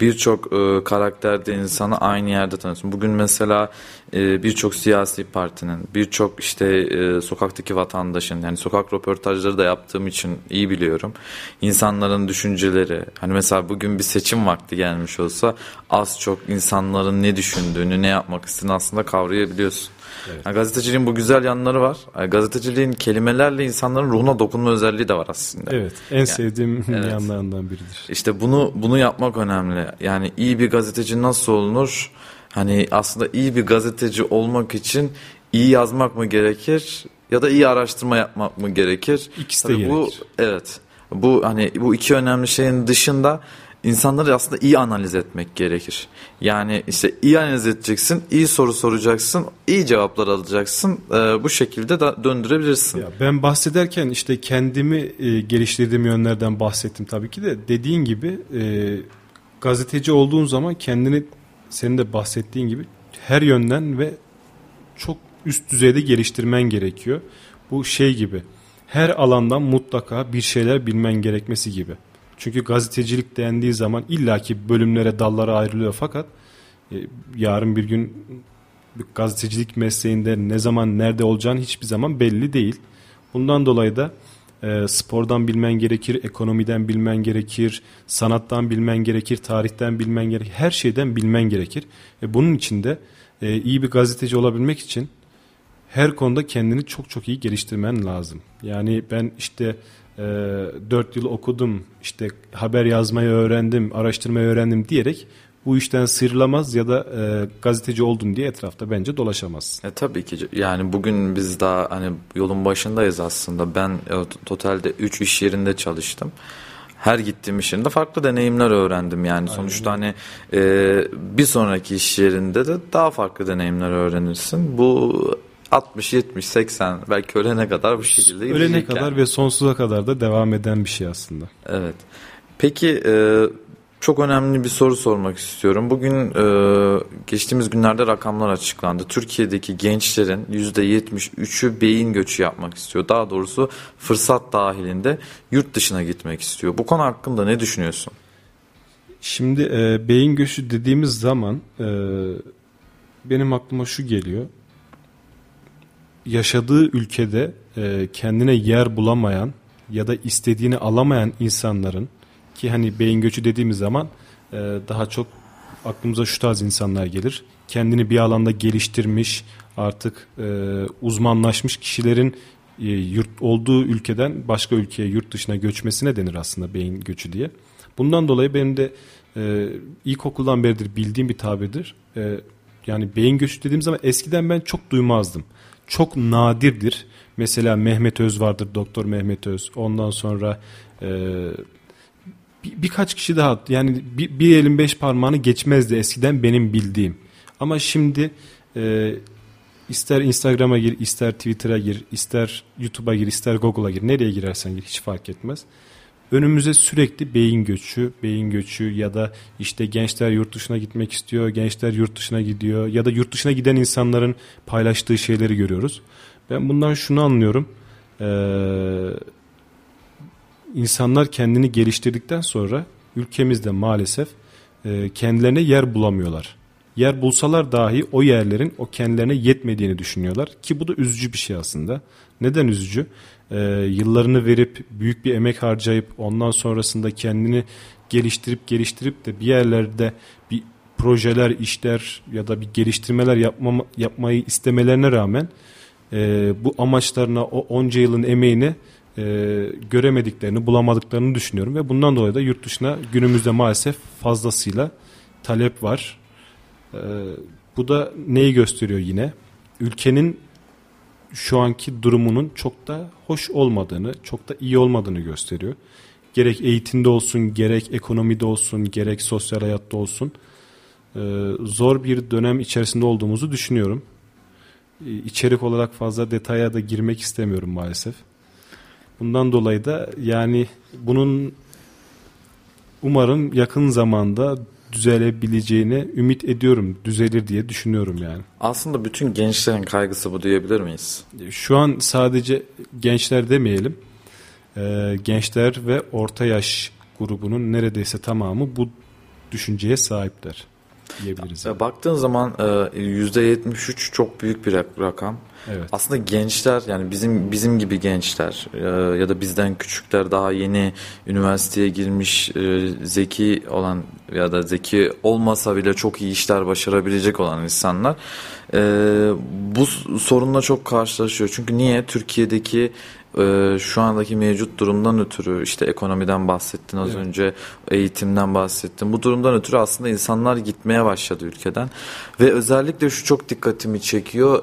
Birçok e, karakterde insanı aynı yerde tanıyorsun. Bugün mesela e, birçok siyasi partinin, birçok işte e, sokaktaki vatandaşın, yani sokak röportajları da yaptığım için iyi biliyorum. İnsanların düşünceleri, hani mesela bugün bir seçim vakti gelmiş olsa az çok insanların ne düşündüğünü, ne yapmak istediğini aslında kavrayabiliyorsun. Evet. Yani gazeteciliğin bu güzel yanları var. Yani gazeteciliğin kelimelerle insanların ruhuna dokunma özelliği de var aslında. Evet, en yani, sevdiğim evet. yanlarından biridir. İşte bunu bunu yapmak önemli. Yani iyi bir gazeteci nasıl olunur? Hani aslında iyi bir gazeteci olmak için iyi yazmak mı gerekir ya da iyi araştırma yapmak mı gerekir? İkisi de gerekir. Bu, evet. Bu hani bu iki önemli şeyin dışında İnsanları aslında iyi analiz etmek gerekir. Yani işte iyi analiz edeceksin, iyi soru soracaksın, iyi cevaplar alacaksın. Ee, bu şekilde da döndürebilirsin. Ya ben bahsederken işte kendimi e, geliştirdiğim yönlerden bahsettim tabii ki de. Dediğin gibi e, gazeteci olduğun zaman kendini, senin de bahsettiğin gibi, her yönden ve çok üst düzeyde geliştirmen gerekiyor. Bu şey gibi, her alandan mutlaka bir şeyler bilmen gerekmesi gibi. Çünkü gazetecilik dendiği zaman illaki bölümlere, dallara ayrılıyor, fakat e, yarın bir gün gazetecilik mesleğinde ne zaman nerede olacağını hiçbir zaman belli değil. Bundan dolayı da e, spordan bilmen gerekir, ekonomiden bilmen gerekir, sanattan bilmen gerekir, tarihten bilmen gerekir, her şeyden bilmen gerekir. E, bunun için de e, iyi bir gazeteci olabilmek için her konuda kendini çok çok iyi geliştirmen lazım. Yani ben işte dört yıl okudum, işte haber yazmayı öğrendim, araştırmayı öğrendim diyerek bu işten sıyrılamaz ya da e, gazeteci oldum diye etrafta bence dolaşamaz. E, tabii ki yani bugün biz daha hani yolun başındayız aslında. Ben e, totalde üç iş yerinde çalıştım. Her gittiğim iş yerinde farklı deneyimler öğrendim yani. Aynen. Sonuçta hani e, bir sonraki iş yerinde de daha farklı deneyimler öğrenirsin. Bu altmış, yetmiş, seksen belki ölene kadar bu şekilde gidecek. Ölene kadar yani. Ve sonsuza kadar da devam eden bir şey aslında. Evet. Peki e, çok önemli bir soru sormak istiyorum. Bugün e, geçtiğimiz günlerde rakamlar açıklandı. Türkiye'deki gençlerin yüzde yetmiş üçü beyin göçü yapmak istiyor. Daha doğrusu fırsat dahilinde yurt dışına gitmek istiyor. Bu konu hakkında ne düşünüyorsun? Şimdi e, beyin göçü dediğimiz zaman e, benim aklıma şu geliyor. Yaşadığı ülkede e, kendine yer bulamayan ya da istediğini alamayan insanların, ki hani beyin göçü dediğimiz zaman e, daha çok aklımıza şu tarz insanlar gelir. Kendini bir alanda geliştirmiş, artık e, uzmanlaşmış kişilerin e, yurt olduğu ülkeden başka ülkeye, yurt dışına göçmesine denir aslında beyin göçü diye. Bundan dolayı benim de e, ilkokuldan beridir bildiğim bir tabirdir. E, yani beyin göçü dediğimiz zaman eskiden ben çok duymazdım. Çok nadirdir. Mesela Mehmet Öz vardır, Doktor Mehmet Öz. Ondan sonra e, bir, birkaç kişi daha, yani bir, bir elin beş parmağını geçmezdi eskiden benim bildiğim. Ama şimdi e, İster Instagram'a gir, ister Twitter'a gir, ister YouTube'a gir, ister Google'a gir. Nereye girersen gir, hiç fark etmez. Önümüze sürekli beyin göçü, beyin göçü ya da işte gençler yurt dışına gitmek istiyor, gençler yurt dışına gidiyor ya da yurt dışına giden insanların paylaştığı şeyleri görüyoruz. Ben bundan şunu anlıyorum. Ee, insanlar kendini geliştirdikten sonra ülkemizde maalesef e, kendilerine yer bulamıyorlar. Yer bulsalar dahi o yerlerin o kendilerine yetmediğini düşünüyorlar ki bu da üzücü bir şey aslında. Neden üzücü? Ee, yıllarını verip büyük bir emek harcayıp ondan sonrasında kendini geliştirip geliştirip de bir yerlerde bir projeler, işler ya da bir geliştirmeler yapma, yapmayı istemelerine rağmen e, bu amaçlarına o onca yılın emeğini e, göremediklerini, bulamadıklarını düşünüyorum ve bundan dolayı da yurt dışına günümüzde maalesef fazlasıyla talep var. Ee, bu da neyi gösteriyor yine? Ülkenin şu anki durumunun çok da hoş olmadığını, çok da iyi olmadığını gösteriyor. Gerek eğitimde olsun, gerek ekonomide olsun, gerek sosyal hayatta olsun. Ee, zor bir dönem içerisinde olduğumuzu düşünüyorum. Ee, içerik olarak fazla detaya da girmek istemiyorum maalesef. Bundan dolayı da yani bunun umarım yakın zamanda düzelebileceğine ümit ediyorum. Düzelir diye düşünüyorum yani. Aslında bütün gençlerin kaygısı bu diyebilir miyiz? Şu an sadece gençler demeyelim. Ee, gençler ve orta yaş grubunun neredeyse tamamı bu düşünceye sahipler diyebiliriz. Yani. Baktığın zaman yüzde yetmiş üç çok büyük bir rakam. Evet. Aslında gençler yani bizim bizim gibi gençler ya da bizden küçükler daha yeni üniversiteye girmiş zeki olan ya da zeki olmasa bile çok iyi işler başarabilecek olan insanlar bu sorunla çok karşılaşıyor. Çünkü niye? Türkiye'deki şu andaki mevcut durumdan ötürü işte ekonomiden bahsettin az evet. önce, eğitimden bahsettin. Bu durumdan ötürü aslında insanlar gitmeye başladı ülkeden ve özellikle şu çok dikkatimi çekiyor.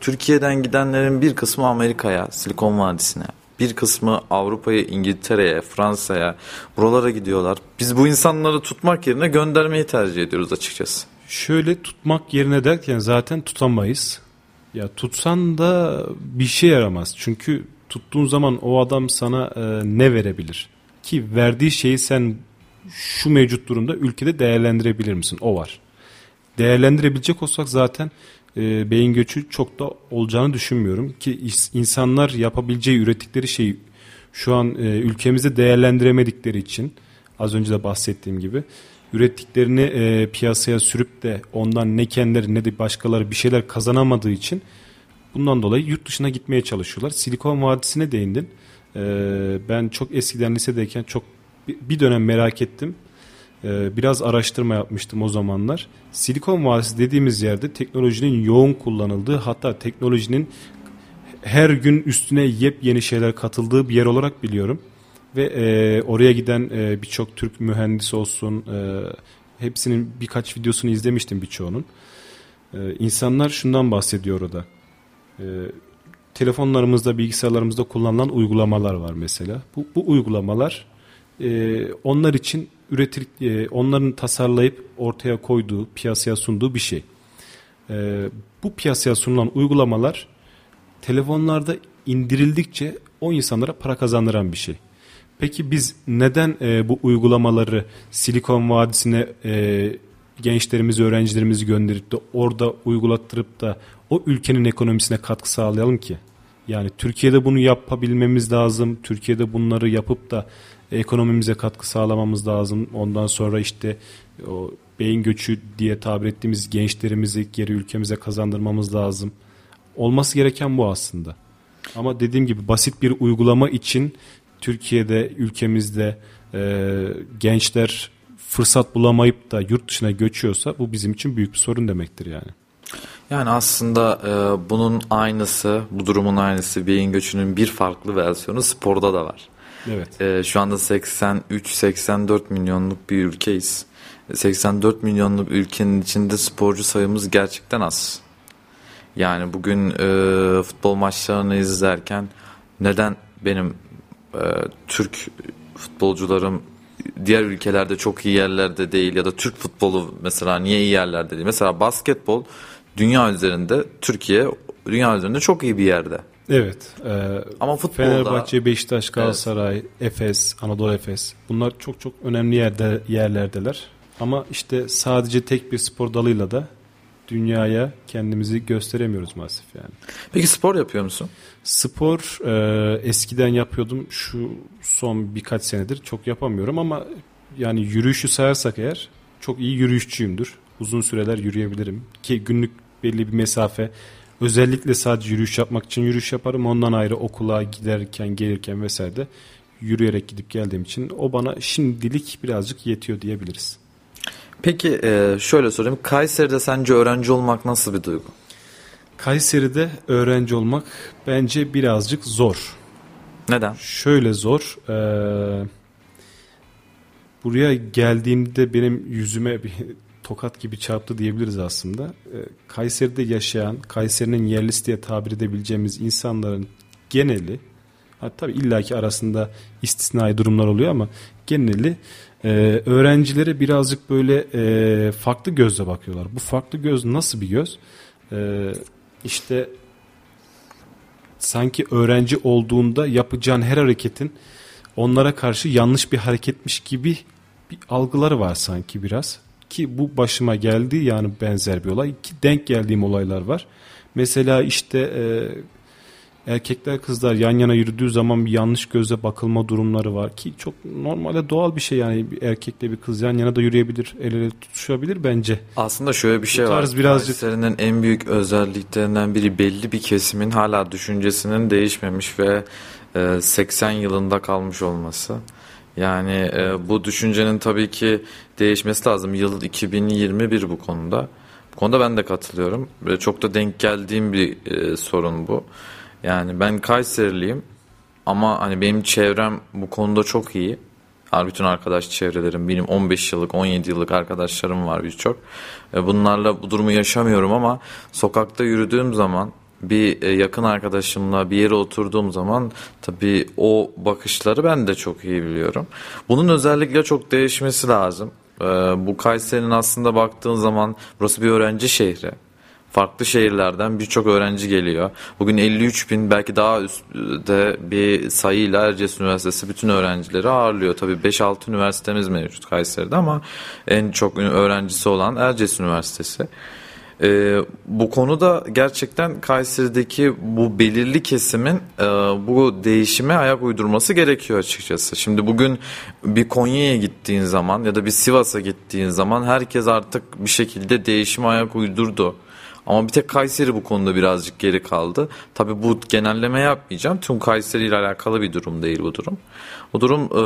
Türkiye'den gidenlerin bir kısmı Amerika'ya, Silikon Vadisi'ne, bir kısmı Avrupa'ya, İngiltere'ye, Fransa'ya, buralara gidiyorlar. Biz bu insanları tutmak yerine göndermeyi tercih ediyoruz açıkçası. Şöyle tutmak yerine derken zaten tutamayız. Ya tutsan da bir şey yaramaz. Çünkü tuttuğun zaman o adam sana e, ne verebilir? Ki verdiği şeyi sen şu mevcut durumda ülkede değerlendirebilir misin? O var. Değerlendirebilecek olsak zaten e, beyin göçü çok da olacağını düşünmüyorum. Ki insanlar yapabileceği, ürettikleri şeyi şu an e, ülkemizde değerlendiremedikleri için az önce de bahsettiğim gibi ürettiklerini e, piyasaya sürüp de ondan ne kendileri ne de başkaları bir şeyler kazanamadığı için bundan dolayı yurt dışına gitmeye çalışıyorlar. Silikon Vadisi'ne değindin. Ee, ben çok eskiden lisedeyken çok bir dönem merak ettim. Ee, biraz araştırma yapmıştım o zamanlar. Silikon Vadisi dediğimiz yerde teknolojinin yoğun kullanıldığı, hatta teknolojinin her gün üstüne yepyeni şeyler katıldığı bir yer olarak biliyorum. Ve e, oraya giden e, birçok Türk mühendisi olsun, e, hepsinin birkaç videosunu izlemiştim birçoğunun. E, insanlar şundan bahsediyor orada. Ee, telefonlarımızda, bilgisayarlarımızda kullanılan uygulamalar var mesela. Bu, bu uygulamalar e, onlar için üretir, e, onların tasarlayıp ortaya koyduğu, piyasaya sunduğu bir şey. E, bu piyasaya sunulan uygulamalar telefonlarda indirildikçe o insanlara para kazandıran bir şey. Peki biz neden e, bu uygulamaları Silikon Vadisi'ne e, gençlerimizi, öğrencilerimizi gönderip de orada uygulattırıp da o ülkenin ekonomisine katkı sağlayalım ki? Yani Türkiye'de bunu yapabilmemiz lazım. Türkiye'de bunları yapıp da ekonomimize katkı sağlamamız lazım. Ondan sonra işte o beyin göçü diye tabir ettiğimiz gençlerimizi geri ülkemize kazandırmamız lazım. Olması gereken bu aslında. Ama dediğim gibi basit bir uygulama için Türkiye'de, ülkemizde e, gençler fırsat bulamayıp da yurt dışına göçüyorsa bu bizim için büyük bir sorun demektir yani. Yani aslında e, bunun aynısı, bu durumun aynısı beyin göçünün bir farklı versiyonu sporda da var. Evet. E, şu anda seksen üç seksen dört milyonluk bir ülkeyiz. seksen dört milyonluk ülkenin içinde sporcu sayımız gerçekten az. Yani bugün e, futbol maçlarını izlerken neden benim e, Türk futbolcularım diğer ülkelerde çok iyi yerlerde değil ya da Türk futbolu mesela niye iyi yerlerde değil? Mesela basketbol dünya üzerinde, Türkiye dünya üzerinde çok iyi bir yerde. Evet. E, Ama futbolda Fenerbahçe, Beşiktaş, Galatasaray, evet. Efes, Anadolu Efes. Bunlar çok çok önemli yerde yerlerdeler. Ama işte sadece tek bir spor dalıyla da dünyaya kendimizi gösteremiyoruz maalesef yani. Peki spor yapıyor musun? Spor e, eskiden yapıyordum. Şu son birkaç senedir çok yapamıyorum ama yani yürüyüşü sayarsak eğer çok iyi yürüyüşçüyümdür. Uzun süreler yürüyebilirim ki günlük belli bir mesafe. Özellikle sadece yürüyüş yapmak için yürüyüş yaparım. Ondan ayrı okula giderken, gelirken vesaire de yürüyerek gidip geldiğim için o bana şimdilik birazcık yetiyor diyebiliriz. Peki şöyle sorayım. Kayseri'de sence öğrenci olmak nasıl bir duygu? Kayseri'de öğrenci olmak bence birazcık zor. Neden? Şöyle zor. Buraya geldiğimde benim yüzüme bir tokat gibi çarptı diyebiliriz aslında. Kayseri'de yaşayan, Kayseri'nin yerlisi diye tabir edebileceğimiz insanların geneli, tabii illaki arasında istisnai durumlar oluyor ama geneli Ee, öğrencilere birazcık böyle e, farklı gözle bakıyorlar. Bu farklı göz nasıl bir göz? Ee, işte sanki öğrenci olduğunda yapacağın her hareketin onlara karşı yanlış bir hareketmiş gibi bir algıları var sanki biraz. Ki bu başıma geldi yani benzer bir olay. Ki denk geldiğim olaylar var. Mesela işte e, erkekler kızlar yan yana yürüdüğü zaman bir yanlış gözle bakılma durumları var ki çok normalde doğal bir şey yani bir erkekle bir kız yan yana da yürüyebilir, el ele tutuşabilir bence. Aslında şöyle bir şey var. Birazcık... Kayseri'nin en büyük özelliklerinden biri belli bir kesimin hala düşüncesinin değişmemiş ve seksen yılında kalmış olması. Yani bu düşüncenin tabii ki değişmesi lazım. Yıl iki bin yirmi bir bu konuda. Bu konuda ben de katılıyorum. Çok da denk geldiğim bir sorun bu. Yani ben Kayseriliyim ama hani benim çevrem bu konuda çok iyi. Bütün arkadaş çevrelerim, benim on beş yıllık, on yedi yıllık arkadaşlarım var birçok. Bunlarla bu durumu yaşamıyorum ama sokakta yürüdüğüm zaman, bir yakın arkadaşımla bir yere oturduğum zaman tabii o bakışları ben de çok iyi biliyorum. Bunun özellikle çok değişmesi lazım. Bu Kayseri'nin aslında baktığın zaman burası bir öğrenci şehri. Farklı şehirlerden birçok öğrenci geliyor. Bugün elli üç bin belki daha üstte bir sayıyla Erciyes Üniversitesi bütün öğrencileri ağırlıyor. Tabii beş altı üniversitemiz mevcut Kayseri'de ama en çok öğrencisi olan Erciyes Üniversitesi. Ee, bu konuda gerçekten Kayseri'deki bu belirli kesimin e, bu değişime ayak uydurması gerekiyor açıkçası. Şimdi bugün bir Konya'ya gittiğin zaman ya da bir Sivas'a gittiğin zaman herkes artık bir şekilde değişime ayak uydurdu. Ama bir tek Kayseri bu konuda birazcık geri kaldı. Tabii bu genelleme yapmayacağım. Tüm Kayseri ile alakalı bir durum değil bu durum. Bu durum e,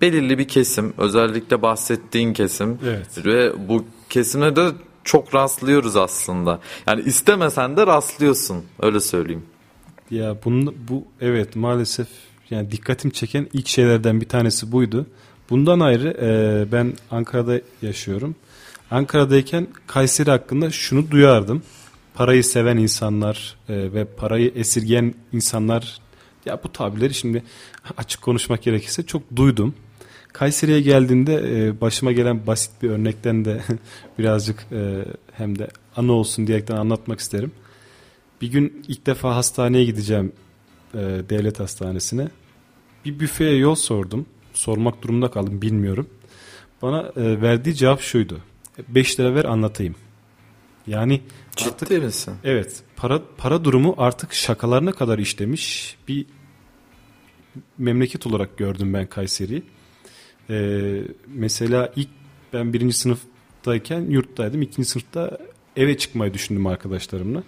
belirli bir kesim. Özellikle bahsettiğin kesim. Evet. Ve bu kesimde de çok rastlıyoruz aslında. Yani istemesen de rastlıyorsun. Öyle söyleyeyim. Ya bunu, bu evet maalesef yani dikkatim çeken ilk şeylerden bir tanesi buydu. Bundan ayrı e, ben Ankara'da yaşıyorum. Ankara'dayken Kayseri hakkında şunu duyardım. Parayı seven insanlar ve parayı esirgeyen insanlar, ya bu tabirleri şimdi açık konuşmak gerekirse çok duydum. Kayseri'ye geldiğimde başıma gelen basit bir örnekten de birazcık hem de anı olsun diyerekten anlatmak isterim. Bir gün ilk defa hastaneye gideceğim, devlet hastanesine. Bir büfeye yol sordum. Sormak durumunda kaldım, bilmiyorum. Bana verdiği cevap şuydu. beş lira ver anlatayım. Yani artık, ciddi misin? Evet. Para para durumu artık şakalarına kadar işlemiş bir memleket olarak gördüm ben Kayseri'yi. Ee, mesela ilk ben birinci sınıftayken yurttaydım. ikinci sınıfta eve çıkmayı düşündüm arkadaşlarımla.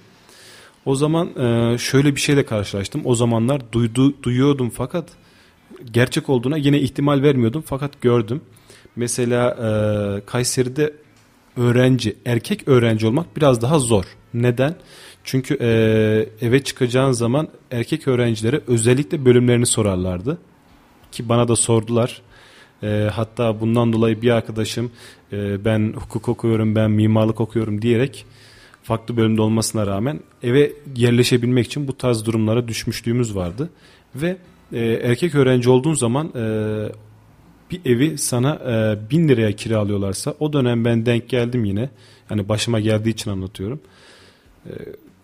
O zaman e, şöyle bir şeyle karşılaştım. O zamanlar duydu, duyuyordum fakat gerçek olduğuna yine ihtimal vermiyordum fakat gördüm. Mesela e, Kayseri'de öğrenci, erkek öğrenci olmak biraz daha zor. Neden? Çünkü e, eve çıkacağın zaman erkek öğrencilere özellikle bölümlerini sorarlardı. Ki bana da sordular. E, hatta bundan dolayı bir arkadaşım e, ben hukuk okuyorum, ben mimarlık okuyorum diyerek farklı bölümde olmasına rağmen eve yerleşebilmek için bu tarz durumlara düşmüşlüğümüz vardı. Ve e, erkek öğrenci olduğun zaman... E, bir evi sana e, bin liraya kiralıyorlarsa o dönem ben denk geldim yine. Yani başıma geldiği için anlatıyorum.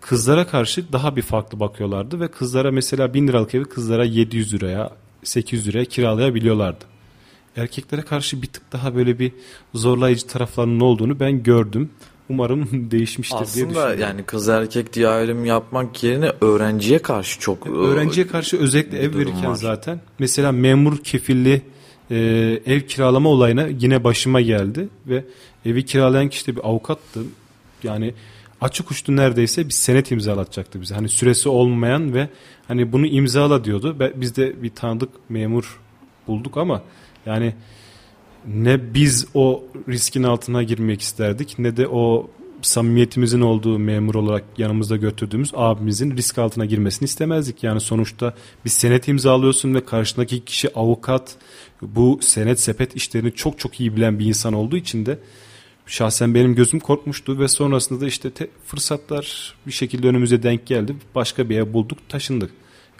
kızlara karşı daha bir farklı bakıyorlardı ve kızlara mesela bin liralık evi kızlara yedi yüz liraya sekiz yüz liraya kiralayabiliyorlardı. Erkeklere karşı bir tık daha böyle bir zorlayıcı taraflarının olduğunu ben gördüm. Umarım değişmiştir aslında diye düşünüyorum. Aslında yani kız erkek diye ayrım yapmak yerine öğrenciye karşı çok... Öğrenciye karşı özellikle ev verirken var. Zaten mesela memur kefilli e, ev kiralama olayına yine başıma geldi ve evi kiralayan kişi de bir avukattı. Yani açık uçtu neredeyse bir senet imzalatacaktı bize. Hani süresi olmayan ve hani bunu imzala diyordu. Biz de bir tanıdık memur bulduk ama yani... Ne biz o riskin altına girmek isterdik ne de o samimiyetimizin olduğu memur olarak yanımızda götürdüğümüz abimizin risk altına girmesini istemezdik. Yani sonuçta bir senet imzalıyorsun ve karşındaki kişi avukat, bu senet sepet işlerini çok çok iyi bilen bir insan olduğu için de şahsen benim gözüm korkmuştu ve sonrasında da işte te- fırsatlar bir şekilde önümüze denk geldi. Başka bir ev bulduk, taşındık.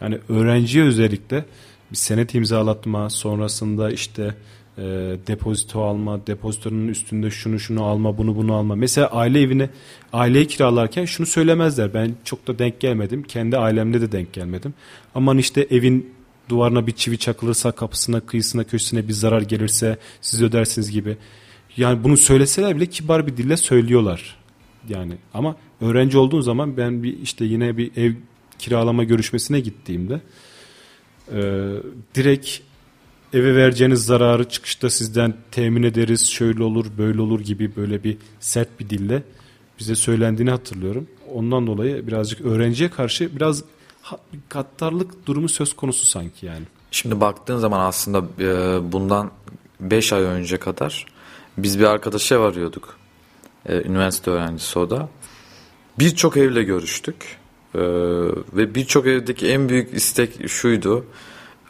Yani öğrenciye özellikle bir senet imzalatma, sonrasında işte E, depozito alma, depozitonun üstünde şunu şunu alma, bunu bunu alma. Mesela aile evine, aileyi kiralarken şunu söylemezler. Ben çok da denk gelmedim. Kendi ailemde de denk gelmedim. Aman işte evin duvarına bir çivi çakılırsa, kapısına, kıyısına, köşesine bir zarar gelirse siz ödersiniz gibi. Yani bunu söyleseler bile kibar bir dille söylüyorlar. Yani ama öğrenci olduğun zaman ben bir işte yine bir ev kiralama görüşmesine gittiğimde e, direkt eve vereceğiniz zararı çıkışta sizden temin ederiz, şöyle olur, böyle olur gibi böyle bir sert bir dille bize söylendiğini hatırlıyorum. Ondan dolayı birazcık öğrenciye karşı biraz gaddarlık durumu söz konusu sanki yani. Şimdi baktığın zaman aslında bundan beş ay önce kadar biz bir arkadaşa varıyorduk. Üniversite öğrencisi o da. Birçok evle görüştük ve birçok evdeki en büyük istek şuydu.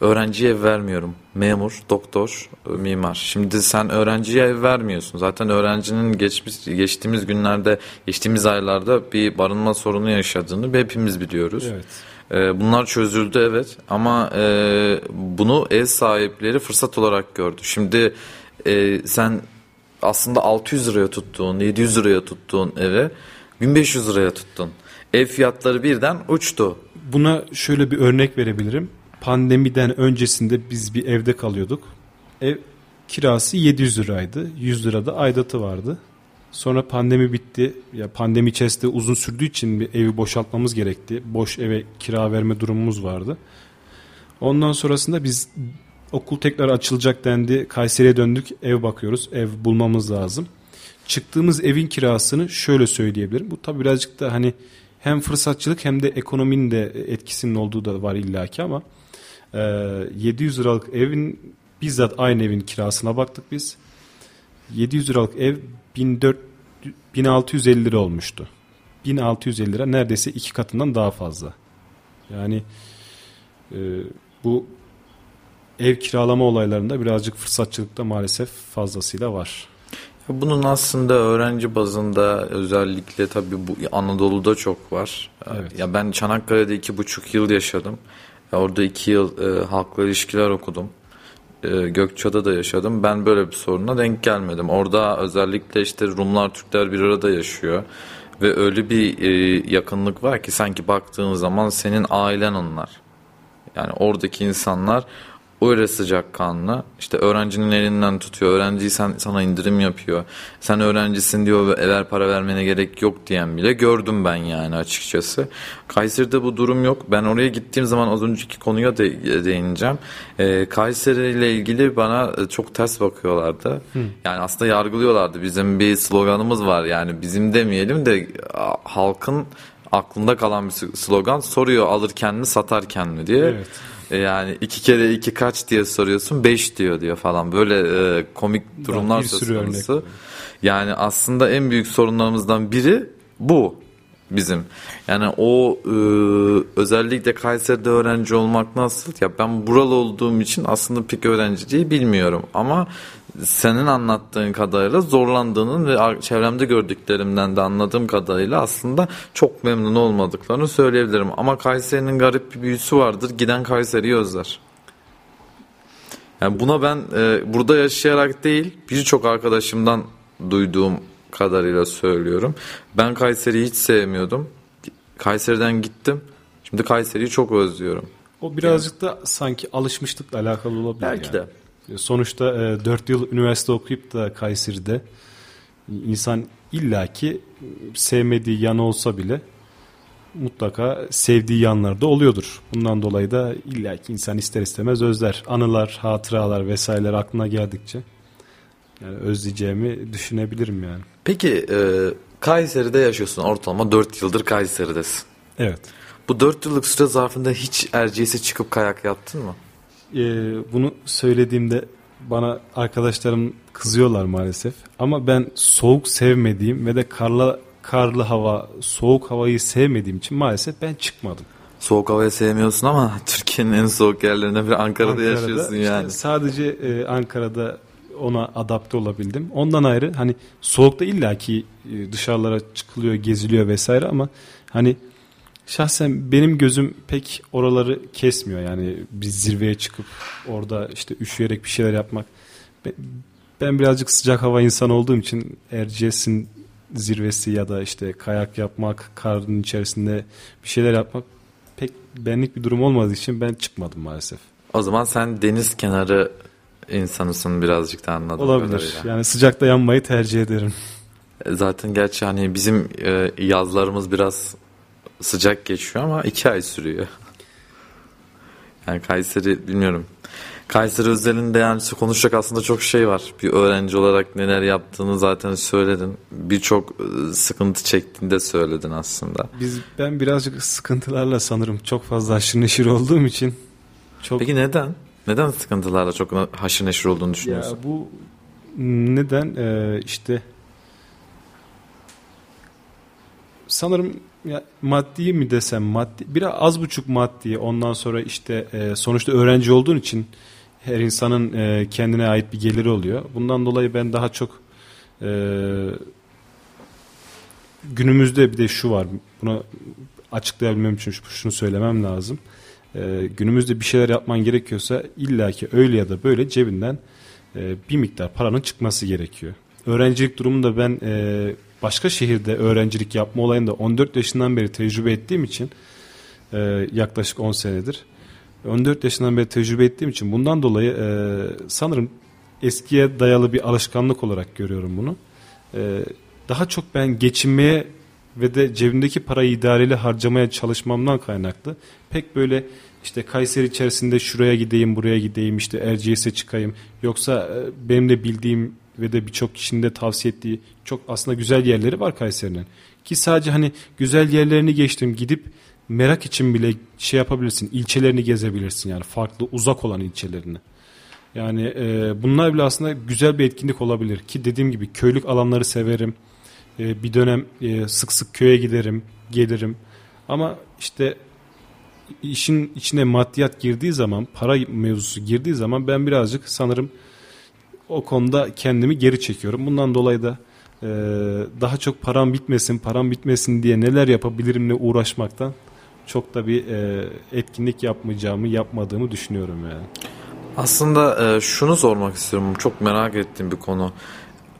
Öğrenciye ev vermiyorum. Memur, doktor, mimar. Şimdi sen öğrenciye ev vermiyorsun. Zaten öğrencinin geçmiş, geçtiğimiz günlerde, geçtiğimiz aylarda bir barınma sorunu yaşadığını hepimiz biliyoruz. Evet. Ee, bunlar çözüldü evet ama e, bunu ev sahipleri fırsat olarak gördü. Şimdi e, sen aslında altı yüz liraya tuttuğun, yedi yüz liraya tuttuğun eve bin beş yüz liraya tuttun. Ev fiyatları birden uçtu. Buna şöyle bir örnek verebilirim. Pandemiden öncesinde biz bir evde kalıyorduk. Ev kirası yedi yüz liraydı. yüz lira da aidatı vardı. Sonra pandemi bitti. Ya pandemi içerisinde uzun sürdüğü için bir evi boşaltmamız gerekti. Boş eve kira verme durumumuz vardı. Ondan sonrasında biz okul tekrar açılacak dendi. Kayseri'ye döndük. Ev bakıyoruz. Ev bulmamız lazım. Çıktığımız evin kirasını şöyle söyleyebilirim. Bu tabii birazcık da hani hem fırsatçılık hem de ekonominin de etkisinin olduğu da var illaki ama yedi yüz liralık evin bizzat aynı evin kirasına baktık biz. yedi yüz liralık ev bin altı yüz elli lira olmuştu. bin altı yüz elli lira neredeyse iki katından daha fazla. Yani e, bu ev kiralama olaylarında birazcık fırsatçılıkta maalesef fazlasıyla var. Bunun aslında öğrenci bazında özellikle tabii bu Anadolu'da çok var. Evet. Ya ben Çanakkale'de iki buçuk yıl yaşadım. Orada iki yıl e, halkla ilişkiler okudum. E, Gökçeada'da yaşadım. Ben böyle bir soruna denk gelmedim. Orada özellikle işte Rumlar, Türkler bir arada yaşıyor. Ve öyle bir e, yakınlık var ki sanki baktığın zaman senin ailen onlar. Yani oradaki insanlar öyle sıcakkanlı. İşte öğrencinin elinden tutuyor. Öğrenciyi sen, sana indirim yapıyor. Sen öğrencisin diyor ve eğer para vermene gerek yok diyen bile gördüm ben yani açıkçası. Kayseri'de bu durum yok. Ben oraya gittiğim zaman az önceki konuya de, değineceğim. Ee, Kayseri ile ilgili bana çok ters bakıyorlardı. Hı. Yani aslında yargılıyorlardı. Bizim bir sloganımız var yani bizim demeyelim de halkın aklında kalan bir slogan. Soruyor alırken mi satarken mi diye. Evet. Yani iki kere iki kaç diye soruyorsun, beş diyor diyor falan. Böyle e, komik durumlar söz konusu. Yani aslında en büyük sorunlarımızdan biri bu bizim. Yani o e, özellikle Kayseri'de öğrenci olmak nasıl? Ya ben buralı olduğum için aslında pek öğrenciliği bilmiyorum. Ama senin anlattığın kadarıyla zorlandığının ve çevremde gördüklerimden de anladığım kadarıyla aslında çok memnun olmadıklarını söyleyebilirim. Ama Kayseri'nin garip bir büyüsü vardır. Giden Kayseri'yi özler. Yani buna ben e, burada yaşayarak değil birçok arkadaşımdan duyduğum kadarıyla söylüyorum. Ben Kayseri'yi hiç sevmiyordum. Kayseri'den gittim. Şimdi Kayseri'yi çok özlüyorum. O birazcık yani da sanki alışmışlıkla alakalı olabilir. Belki yani de. Sonuçta dört yıl üniversite okuyup da Kayseri'de insan illaki sevmediği yanı olsa bile mutlaka sevdiği yanlar da oluyordur. Bundan dolayı da illaki insan ister istemez özler. Anılar, hatıralar vesaireler aklına geldikçe yani özleyeceğimi düşünebilirim yani. Peki e, Kayseri'de yaşıyorsun, ortalama dört yıldır Kayseri'desin. Evet. Bu dört yıllık süre zarfında hiç Erciyes'e çıkıp kayak yaptın mı? E, bunu söylediğimde bana arkadaşlarım kızıyorlar maalesef. Ama ben soğuk sevmediğim ve de karla karlı hava, soğuk havayı sevmediğim için maalesef ben çıkmadım. Soğuk havayı sevmiyorsun ama Türkiye'nin en soğuk yerlerinden biri Ankara'da, Ankara'da yaşıyorsun işte yani. Sadece e, Ankara'da ona adapte olabildim. Ondan ayrı hani soğukta illaki dışarılara çıkılıyor, geziliyor vesaire ama hani şahsen benim gözüm pek oraları kesmiyor. Yani bir zirveye çıkıp orada işte üşüyerek bir şeyler yapmak. Ben birazcık sıcak hava insanı olduğum için Erciyes'in zirvesi ya da işte kayak yapmak, karın içerisinde bir şeyler yapmak pek benlik bir durum olmadığı için ben çıkmadım maalesef. O zaman sen deniz kenarı insanısın birazcık da, anladım. Olabilir. Kadarıyla. Yani sıcakta yanmayı tercih ederim. Zaten gerçi hani bizim yazlarımız biraz sıcak geçiyor ama iki ay sürüyor. Yani Kayseri bilmiyorum. Kayseri özelinde yani konuşacak aslında çok şey var. Bir öğrenci olarak neler yaptığını zaten söyledin. Birçok sıkıntı çektiğini de söyledin aslında. Biz ben birazcık sıkıntılarla sanırım çok fazla haşır neşir olduğum için. Çok... Peki neden? Neden sıkıntılarla çok haşır neşir olduğunu düşünüyorsun? Ya bu neden ee, işte sanırım ya maddi mi desem maddi, biraz az buçuk maddi, ondan sonra işte e, sonuçta öğrenci olduğun için her insanın e, kendine ait bir geliri oluyor. Bundan dolayı ben daha çok e, günümüzde bir de şu var, bunu açıklayabilmem için şunu söylemem lazım. E, günümüzde bir şeyler yapman gerekiyorsa illaki öyle ya da böyle cebinden e, bir miktar paranın çıkması gerekiyor. Öğrencilik durumunda ben e, başka şehirde öğrencilik yapma olayında on dört yaşından beri tecrübe ettiğim için e, yaklaşık on senedir on dört yaşından beri tecrübe ettiğim için bundan dolayı e, sanırım eskiye dayalı bir alışkanlık olarak görüyorum bunu. E, daha çok ben geçinmeye ve de cebimdeki parayı idareli harcamaya çalışmamdan kaynaklı. Pek böyle işte Kayseri içerisinde şuraya gideyim, buraya gideyim, işte Erciyes'e çıkayım. Yoksa e, benim de bildiğim ve de birçok kişinin de tavsiye ettiği çok aslında güzel yerleri var Kayseri'nin. Ki sadece hani güzel yerlerini geçtim, gidip merak için bile şey yapabilirsin, ilçelerini gezebilirsin yani farklı uzak olan ilçelerini. Yani e, bunlar bile aslında güzel bir etkinlik olabilir ki dediğim gibi köylük alanları severim. E, bir dönem e, sık sık köye giderim, gelirim ama işte işin içine maddiyat girdiği zaman, para mevzusu girdiği zaman ben birazcık sanırım o konuda kendimi geri çekiyorum. Bundan dolayı da e, daha çok param bitmesin, param bitmesin diye neler yapabilirimle uğraşmaktan çok da bir e, etkinlik yapmayacağımı, yapmadığımı düşünüyorum yani. Aslında e, şunu sormak istiyorum. Çok merak ettiğim bir konu.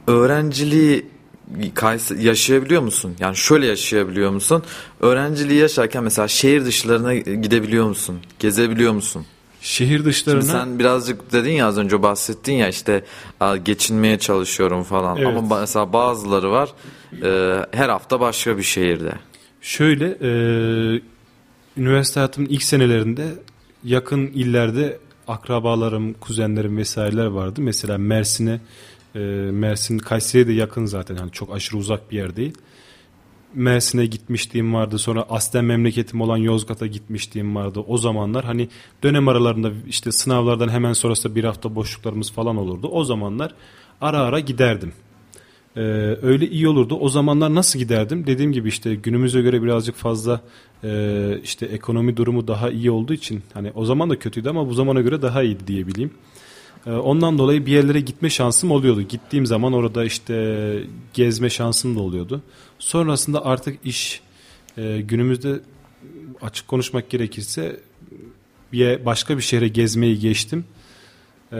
Öğrenciliği yaşayabiliyor musun? Yani şöyle yaşayabiliyor musun? Öğrenciliği yaşarken mesela şehir dışlarına gidebiliyor musun? Gezebiliyor musun? Şehir dışlarına... Şimdi sen birazcık dedin ya, az önce bahsettin ya işte geçinmeye çalışıyorum falan. Evet. Ama mesela bazıları var e, her hafta başka bir şehirde. Şöyle e, üniversite hayatımın ilk senelerinde yakın illerde akrabalarım, kuzenlerim vesaireler vardı. Mesela Mersin'e, e, Mersin Kayseri'ye de yakın zaten, yani çok aşırı uzak bir yer değil. Mersin'e gitmişliğim vardı. Sonra aslen memleketim olan Yozgat'a gitmişliğim vardı. O zamanlar hani dönem aralarında işte sınavlardan hemen sonrasında bir hafta boşluklarımız falan olurdu. O zamanlar ara ara giderdim. Ee, öyle iyi olurdu. O zamanlar nasıl giderdim? Dediğim gibi işte günümüze göre birazcık fazla e, işte ekonomi durumu daha iyi olduğu için hani o zaman da kötüydü ama bu zamana göre daha iyiydi diyebileyim. Ee, ondan dolayı bir yerlere gitme şansım oluyordu. Gittiğim zaman orada işte gezme şansım da oluyordu. Sonrasında artık iş e, günümüzde açık konuşmak gerekirse bir başka bir şehre gezmeyi geçtim. E,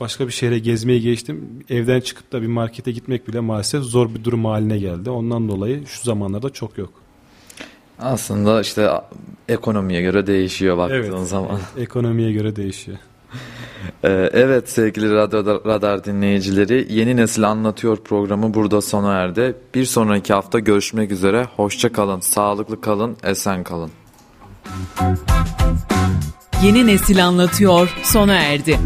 başka bir şehre gezmeyi geçtim. Evden çıkıp da bir markete gitmek bile maalesef zor bir durum haline geldi. Ondan dolayı şu zamanlarda çok yok. Aslında işte ekonomiye göre değişiyor baktığın evet, zaman. Ekonomiye göre değişiyor. Evet sevgili Radradar, Radar dinleyicileri, Yeni Nesil Anlatıyor programı burada sona erdi. Bir sonraki hafta görüşmek üzere. Hoşça kalın, sağlıklı kalın, esen kalın. Yeni Nesil Anlatıyor sona erdi.